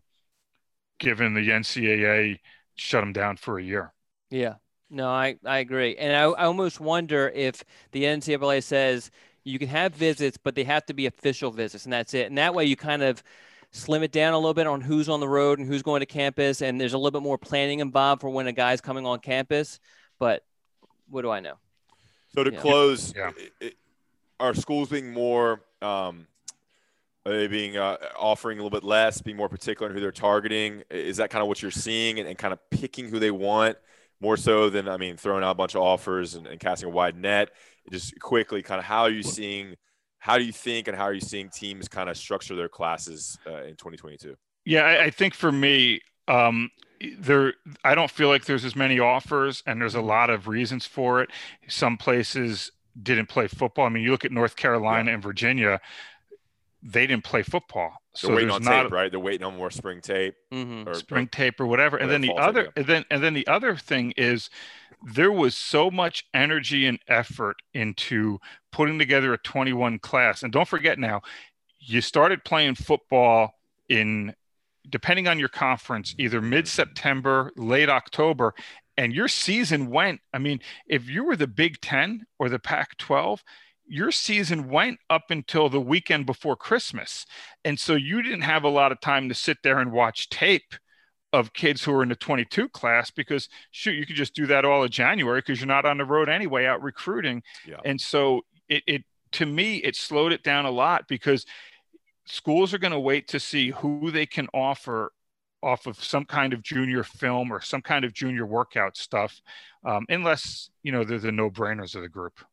given the NCAA shut them down for a year? Yeah, no, I agree. And I almost wonder if the NCAA says you can have visits, but they have to be official visits and that's it. And that way you kind of slim it down a little bit on who's on the road and who's going to campus. And there's a little bit more planning involved for when a guy's coming on campus, but what do I know? So to close, are schools being more, are they being offering a little bit less, being more particular in who they're targeting? Is that kind of what you're seeing and kind of picking who they want more so than, I mean, throwing out a bunch of offers and casting a wide net? Just quickly, kind of how are you seeing, how do you think and how are you seeing teams kind of structure their classes in 2022? Yeah, I think for me, I don't feel like there's as many offers and there's a lot of reasons for it. Some places didn't play football. I mean, you look at North Carolina and Virginia, they didn't play football. So they're waiting on tape, right? They're waiting on more spring tape, or spring tape or whatever. And then the other, and then the other thing is there was so much energy and effort into putting together a 21 class. And don't forget now, you started playing football in, depending on your conference, either mid-September, late October, and your season went, I mean, if you were the Big Ten or the Pac-12, your season went up until the weekend before Christmas. And so you didn't have a lot of time to sit there and watch tape of kids who are in the 22 class because, shoot, you could just do that all of January because you're not on the road anyway out recruiting. Yeah. And so it to me, it slowed it down a lot because schools are going to wait to see who they can offer off of some kind of junior film or some kind of junior workout stuff, unless, you know, they're the no-brainers of the group.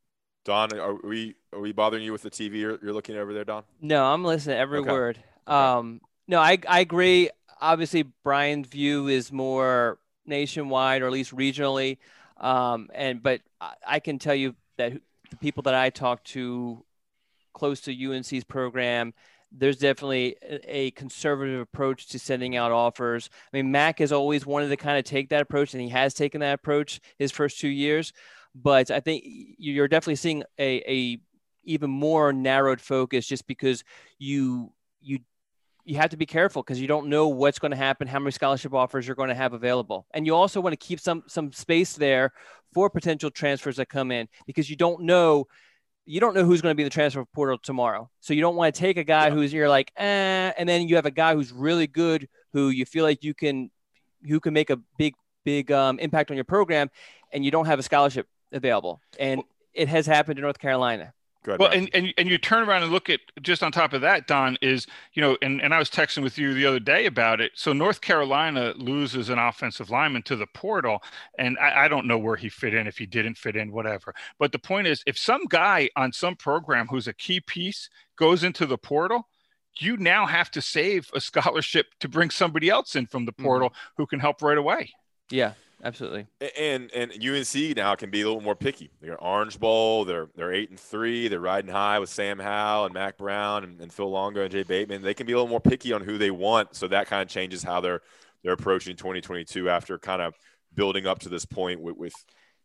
Don, are we bothering you with the TV you're looking over there, Don? No, I'm listening to every word. No, I agree. Obviously, Brian's view is more nationwide or at least regionally. But I can tell you that the people that I talk to close to UNC's program, there's definitely a conservative approach to sending out offers. I mean, Mac has always wanted to kind of take that approach, and he has taken that approach his first 2 years. But I think you're definitely seeing a even more narrowed focus just because you have to be careful because you don't know what's going to happen, how many scholarship offers you're going to have available. And you also want to keep some space there for potential transfers that come in because you don't know who's going to be in the transfer portal tomorrow. So you don't want to take a guy who's you're like, and then you have a guy who's really good who you feel like who can make a big impact on your program and you don't have a scholarship available. And it has happened in North Carolina. Good. Well, and you turn around and look at just on top of that, Don, is, you know, and I was texting with you the other day about it. So North Carolina loses an offensive lineman to the portal. And I don't know where he fit in, if he didn't fit in, whatever. But the point is, if some guy on some program who's a key piece goes into the portal, you now have to save a scholarship to bring somebody else in from the portal who can help right away. Yeah. Absolutely. And UNC now can be a little more picky. They're Orange Bowl. They're 8-3. They're riding high with Sam Howell and Mac Brown and Phil Longo and Jay Bateman. They can be a little more picky on who they want. So that kind of changes how they're approaching 2022 after kind of building up to this point with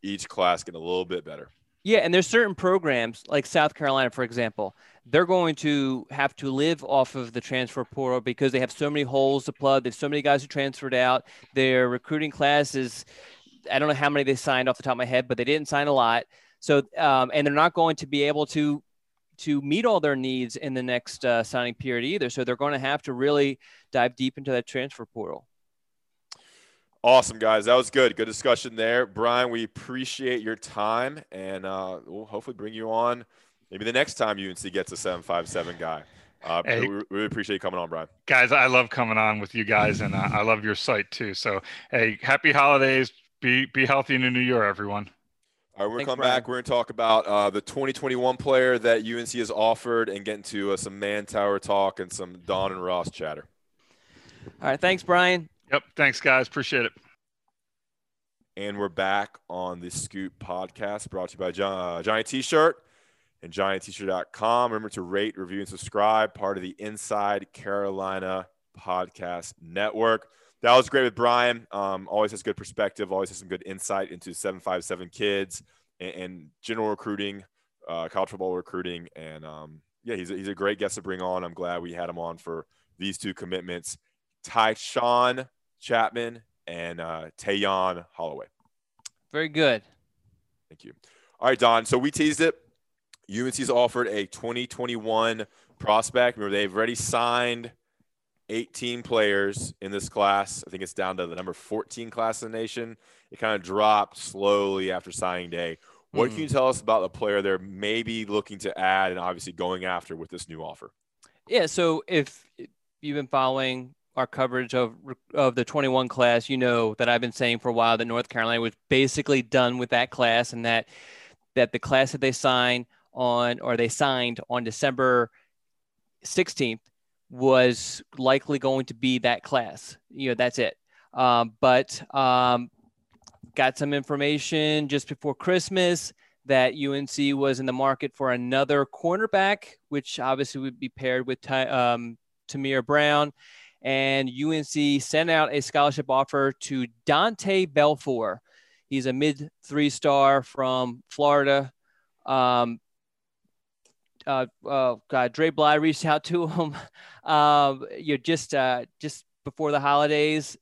each class getting a little bit better. Yeah, and there's certain programs like South Carolina, for example, they're going to have to live off of the transfer portal because they have so many holes to plug. There's so many guys who transferred out. Their recruiting class is, I don't know how many they signed off the top of my head, but they didn't sign a lot. So, and they're not going to be able to meet all their needs in the next signing period either. So they're going to have to really dive deep into that transfer portal. Awesome, guys. That was good. Good discussion there. Brian, we appreciate your time, and we'll hopefully bring you on maybe the next time UNC gets a 757 guy. Hey, we really appreciate you coming on, Brian. Guys, I love coming on with you guys, and I love your site too. So, hey, happy holidays. Be healthy in the new year, everyone. All right, we're going to come back. We're going to talk about the 2021 player that UNC has offered and get into some Mantower talk and some Don and Ross chatter. All right, thanks, Brian. Yep. Thanks, guys. Appreciate it. And we're back on the Scoop podcast brought to you by Johnny T-Shirt and JohnnyTshirt.com. Remember to rate, review, and subscribe, part of the Inside Carolina Podcast Network. That was great with Brian. Always has good perspective, always has some good insight into 757 kids and general recruiting, college football recruiting. And, yeah, he's a great guest to bring on. I'm glad we had him on for these two commitments, Tyshaun Chapman and Tayon Holloway. Very good. Thank you. All right, Don. So we teased it. UNC's offered a 2021 prospect. Remember, they've already signed 18 players in this class. I think it's down to the number 14 class in the nation. It kind of dropped slowly after signing day. What can you tell us about the player they're maybe looking to add and obviously going after with this new offer? Yeah, so if you've been following our coverage of the 21 class, you know that I've been saying for a while that North Carolina was basically done with that class, and that the class that they signed on December 16th was likely going to be that class. You know, that's it. But got some information just before Christmas that UNC was in the market for another cornerback, which obviously would be paired with Tamir Brown. And UNC sent out a scholarship offer to Dante Belfour. He's a mid-3-star from Florida. Dre Bly reached out to him. Just before the holidays,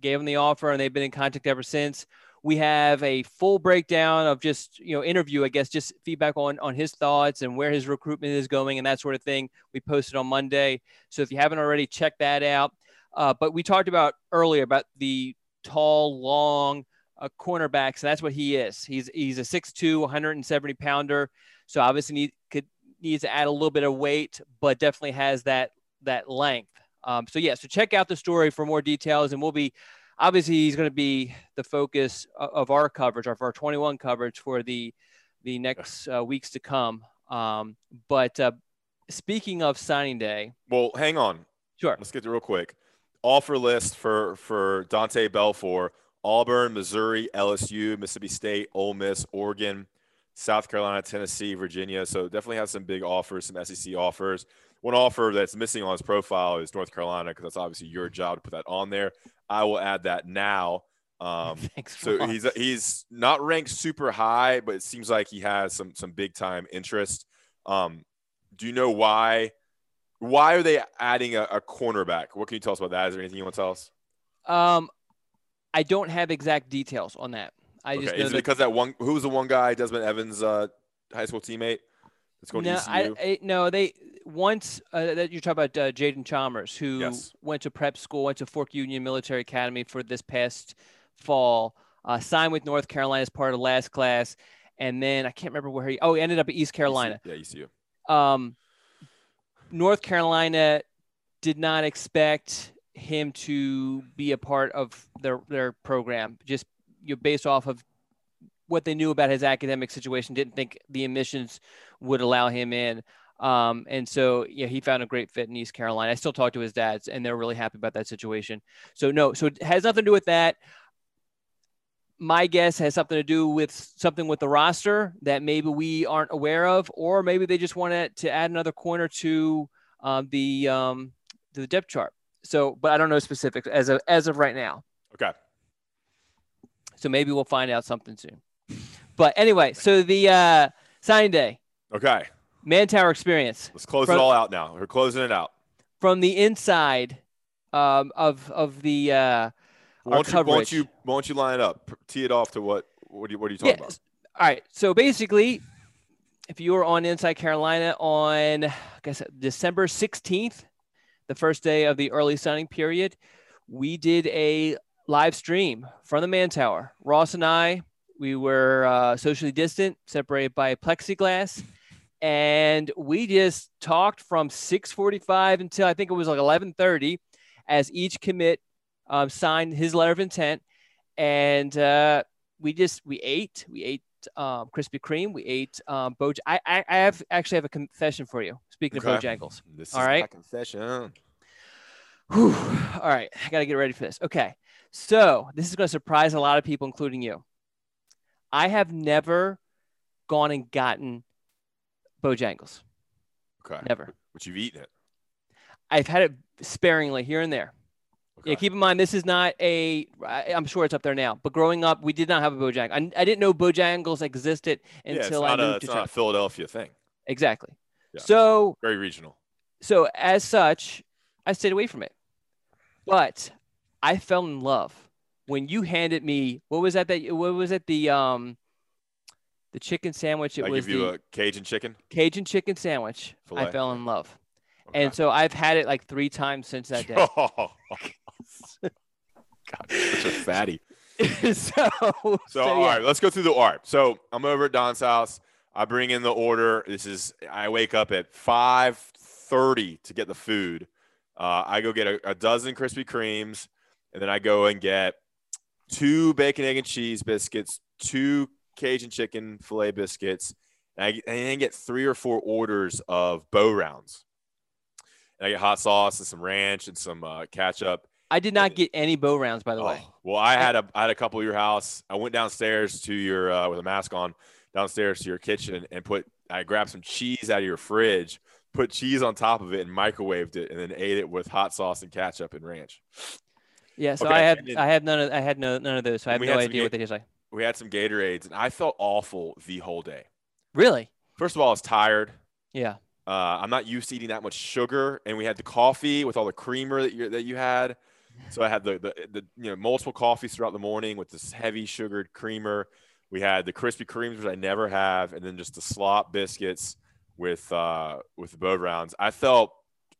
gave him the offer, and they've been in contact ever since. We have a full breakdown of just, you know, interview, I guess, just feedback on his thoughts and where his recruitment is going and that sort of thing. We posted on Monday. So if you haven't already, check that out. But we talked about earlier about the tall, long cornerbacks. And that's what he is. He's a 6'2", 170-pounder. So obviously needs to add a little bit of weight, but definitely has that length. So check out the story for more details, and we'll be – obviously, he's going to be the focus of our coverage, of our 21 coverage for the next weeks to come. But speaking of signing day. Well, hang on. Sure. Let's get to it real quick. Offer list for Dante Belfour: Auburn, Missouri, LSU, Mississippi State, Ole Miss, Oregon, South Carolina, Tennessee, Virginia. So definitely have some big offers, some SEC offers. One offer that's missing on his profile is North Carolina, because that's obviously your job to put that on there. I will add that now. So he's not ranked super high, but it seems like he has some big time interest. Do you know why are they adding a cornerback? What can you tell us about that? Is there anything you want to tell us? I don't have exact details on that. I just know is it because that one, who's the one guy, Desmond Evans, high school teammate, that's going to ECU? You're talking about Jaden Chalmers, who went to prep school, went to Fork Union Military Academy for this past fall, signed with North Carolina as part of last class, and then I can't remember where he ended up at East Carolina. ECU. North Carolina did not expect him to be a part of their program, just based off of what they knew about his academic situation. Didn't think the admissions would allow him in. And so he found a great fit in East Carolina. I still talk to his dads, and they're really happy about that situation. So it has nothing to do with that. my guess has something to do with something with the roster that maybe we aren't aware of, or maybe they just wanted to add another corner to the depth chart. So, but I don't know specifics as of right now. Okay. So maybe we'll find out something soon. But anyway, so the signing day. Okay. Manpower experience. Let's close it all out now. We're closing it out from the inside of the coverage. Why don't you line it up? Tee it off to what are you talking about? All right. So basically, if you were on Inside Carolina on, I guess, December 16th, the first day of the early signing period, we did a live stream from the Man Tower. Ross and I, we were socially distant, separated by plexiglass, and we just talked from 6:45 until I think it was like 11:30, as each commit signed his letter of intent. And we ate Krispy Kreme, we ate Boj. I actually have a confession for you. Speaking of Bojangles, this is my confession. Whew. All right, I got to get ready for this. Okay, so this is going to surprise a lot of people, including you. I have never gone and gotten Bojangles. Okay, never. But you've eaten it. I've had it sparingly here and there. Okay. Yeah, keep in mind, this is not a – I'm sure it's up there now. But growing up, we did not have a Bojangles. I didn't know Bojangles existed until I moved to China. It's not a Philadelphia thing. Exactly. Yeah. So – very regional. So, as such, I stayed away from it. But I fell in love when you handed me – what was that? The chicken sandwich. I give you a Cajun chicken? Cajun chicken sandwich. Filet. I fell in love. Okay. And so I've had it like 3 times since that day. Oh. God, such a fatty. So all right, let's go through the order. So I'm over at Don's house. I bring in the order. I wake up at 5:30 to get the food. I go get a dozen Krispy Kremes, and then I go and get 2 bacon, egg, and cheese biscuits, 2 Cajun chicken filet biscuits, and then get 3 or 4 orders of bow rounds. And I get hot sauce and some ranch and some ketchup. I did not get any bow rounds, by the way. Well, I had a couple at your house. I went downstairs to your with a mask on, downstairs to your kitchen and I grabbed some cheese out of your fridge, put cheese on top of it, and microwaved it, and then ate it with hot sauce and ketchup and ranch. Yeah, so okay. I had none of those. So I have no idea what they taste like. We had some Gatorades, and I felt awful the whole day. Really? First of all, I was tired. Yeah. I'm not used to eating that much sugar, and we had the coffee with all the creamer that you had. So I had the multiple coffees throughout the morning with this heavy sugared creamer. We had the Krispy Kremes, which I never have, and then just the slop biscuits with the bow rounds. I felt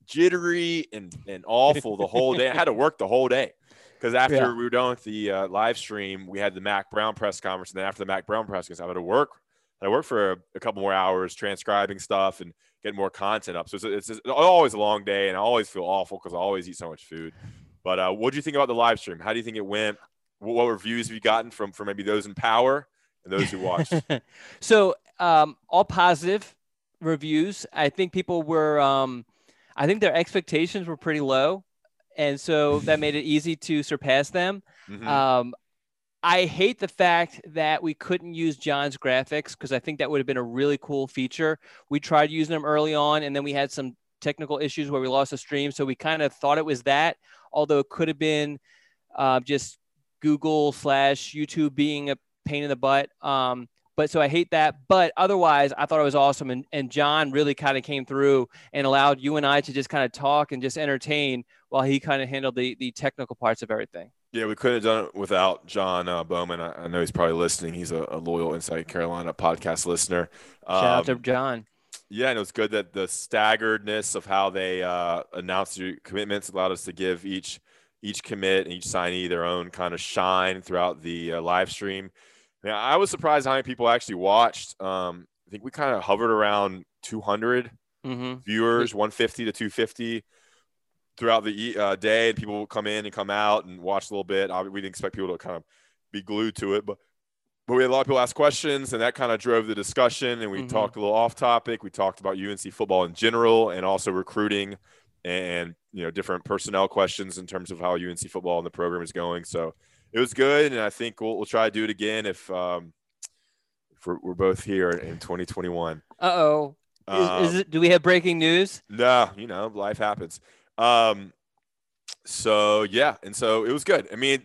jittery and awful the whole day. I had to work the whole day because after we were done with the live stream, we had the Mac Brown press conference, and then after the Mac Brown press conference, I had to work. I worked for a couple more hours transcribing stuff and getting more content up. So it's always a long day, and I always feel awful because I always eat so much food. But what do you think about the live stream? How do you think it went? What reviews have you gotten from maybe those in power and those who watched? So all positive reviews. I think people were I think their expectations were pretty low, and so that made it easy to surpass them. Mm-hmm. I hate the fact that we couldn't use John's graphics because I think that would have been a really cool feature. We tried using them early on, and then we had some technical issues where we lost the stream. So we kind of thought it was that, although it could have been just Google/YouTube being a pain in the butt. But so I hate that. But otherwise, I thought it was awesome. And John really kind of came through and allowed you and I to just kind of talk and just entertain while he kind of handled the technical parts of everything. Yeah, we couldn't have done it without John Bowman. I know he's probably listening. He's a loyal Inside Carolina podcast listener. Shout out to John. Yeah, and it was good that the staggeredness of how they announced your commitments allowed us to give each commit and each signee their own kind of shine throughout the live stream. Now, I was surprised how many people actually watched. I think we kind of hovered around 200 viewers, 150 to 250. Throughout the day, and people will come in and come out and watch a little bit. We didn't expect people to kind of be glued to it, but we had a lot of people ask questions, and that kind of drove the discussion. And we talked a little off topic. We talked about UNC football in general, and also recruiting, and different personnel questions in terms of how UNC football and the program is going. So it was good, and I think we'll try to do it again if we're both here in 2021. Uh-oh. Do we have breaking news? No, you know, life happens. So, yeah, and so it was good. I mean,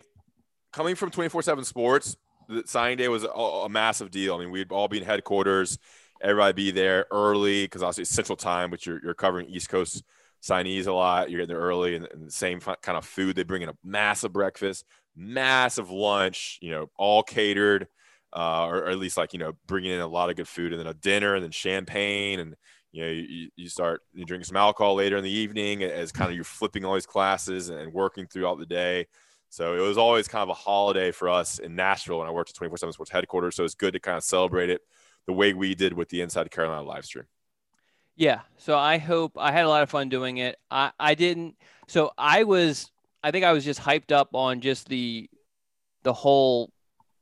coming from 24-7 Sports, the signing day was a massive deal. I mean, we'd all be in headquarters, everybody be there early because obviously it's Central Time, but you're covering East Coast signees a lot. You're getting there early, and the same kind of food. They bring in a massive breakfast, massive lunch, you know, all catered. Or at least like, you know, bringing in a lot of good food and then a dinner and then champagne. And, you know, you start drinking some alcohol later in the evening as kind of you're flipping all these classes and working throughout the day. So it was always kind of a holiday for us in Nashville when I worked at 24-7 Sports headquarters. So it's good to kind of celebrate it the way we did with the Inside Carolina live stream. Yeah. So I hope I had a lot of fun doing it. I didn't. So I think I was just hyped up on just the whole,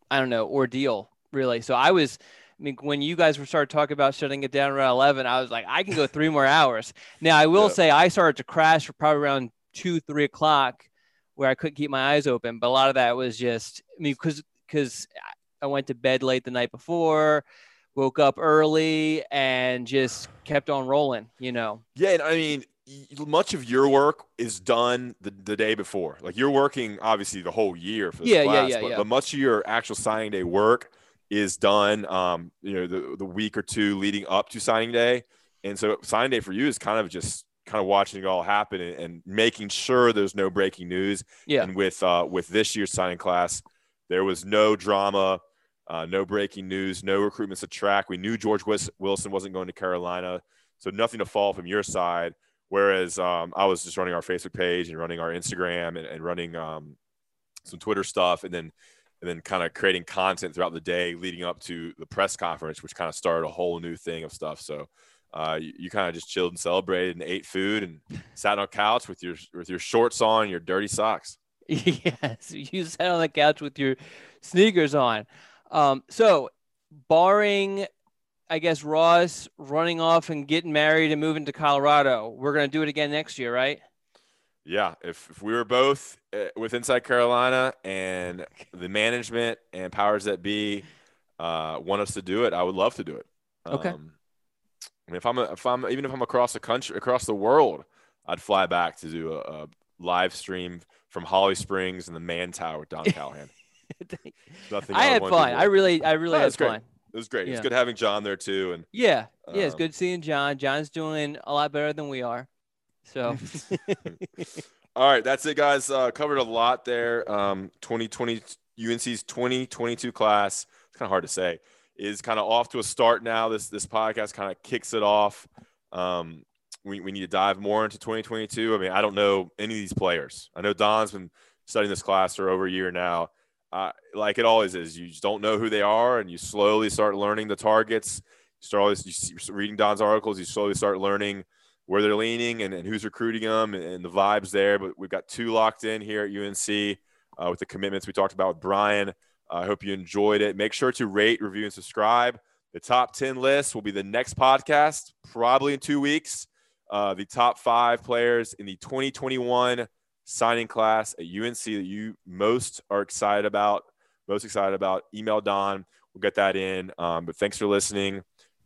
I don't know, ordeal, really. So when you guys were started talking about shutting it down around 11, I was like, I can go 3 more hours. Now, I will say I started to crash for probably around 2-3 o'clock where I couldn't keep my eyes open. But a lot of that was just, because I went to bed late the night before, woke up early, and just kept on rolling, you know. Yeah, and I mean, much of your work is done the day before. Like, you're working obviously the whole year for this class, but much of your actual signing day work is done, you know, the week or two leading up to signing day. And so signing day for you is kind of watching it all happen and making sure there's no breaking news. Yeah. And with this year's signing class, there was no drama, no breaking news, no recruitments to track. We knew George Wilson wasn't going to Carolina, so nothing to fall from your side. Whereas I was just running our Facebook page and running our Instagram and running some Twitter stuff and then kind of creating content throughout the day leading up to the press conference, which kind of started a whole new thing of stuff. So you kind of just chilled and celebrated and ate food and sat on a couch with your shorts on, your dirty socks. Yes, you sat on the couch with your sneakers on. So barring – I guess Ross running off and getting married and moving to Colorado, we're going to do it again next year, right? Yeah. If we were both with Inside Carolina and the management and powers that be want us to do it, I would love to do it. Okay. I mean, if I'm across the country, across the world, I'd fly back to do a live stream from Holly Springs and the Man Tower with Don Callahan. I had fun. I really had fun. It was great. Yeah. It's good having John there too. And yeah, it's good seeing John. John's doing a lot better than we are. So, all right, that's it, guys. Covered a lot there. 2020 UNC's 2022 class. It's kind of hard to say. Is kind of off to a start now. This podcast kind of kicks it off. We need to dive more into 2022. I mean, I don't know any of these players. I know Don's been studying this class for over a year now. Like it always is, you just don't know who they are, and you slowly start learning the targets. You're reading Don's articles, you slowly start learning where they're leaning and who's recruiting them and the vibes there. But we've got 2 locked in here at UNC with the commitments we talked about with Brian. I hope you enjoyed it. Make sure to rate, review, and subscribe. The top 10 list will be the next podcast, probably in 2 weeks. The top 5 players in the 2021 signing class at UNC that you most excited about, email Don. We'll get that in. But thanks for listening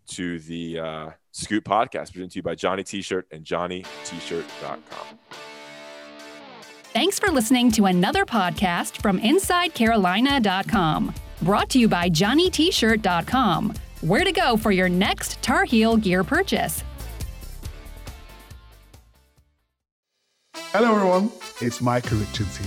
to the Scoop podcast presented to you by Johnny T-Shirt and JohnnyTshirt.com. Thanks for listening to another podcast from InsideCarolina.com. Brought to you by JohnnyTshirt.com. Where to go for your next Tar Heel gear purchase. Hello, everyone. It's Micah Richards here.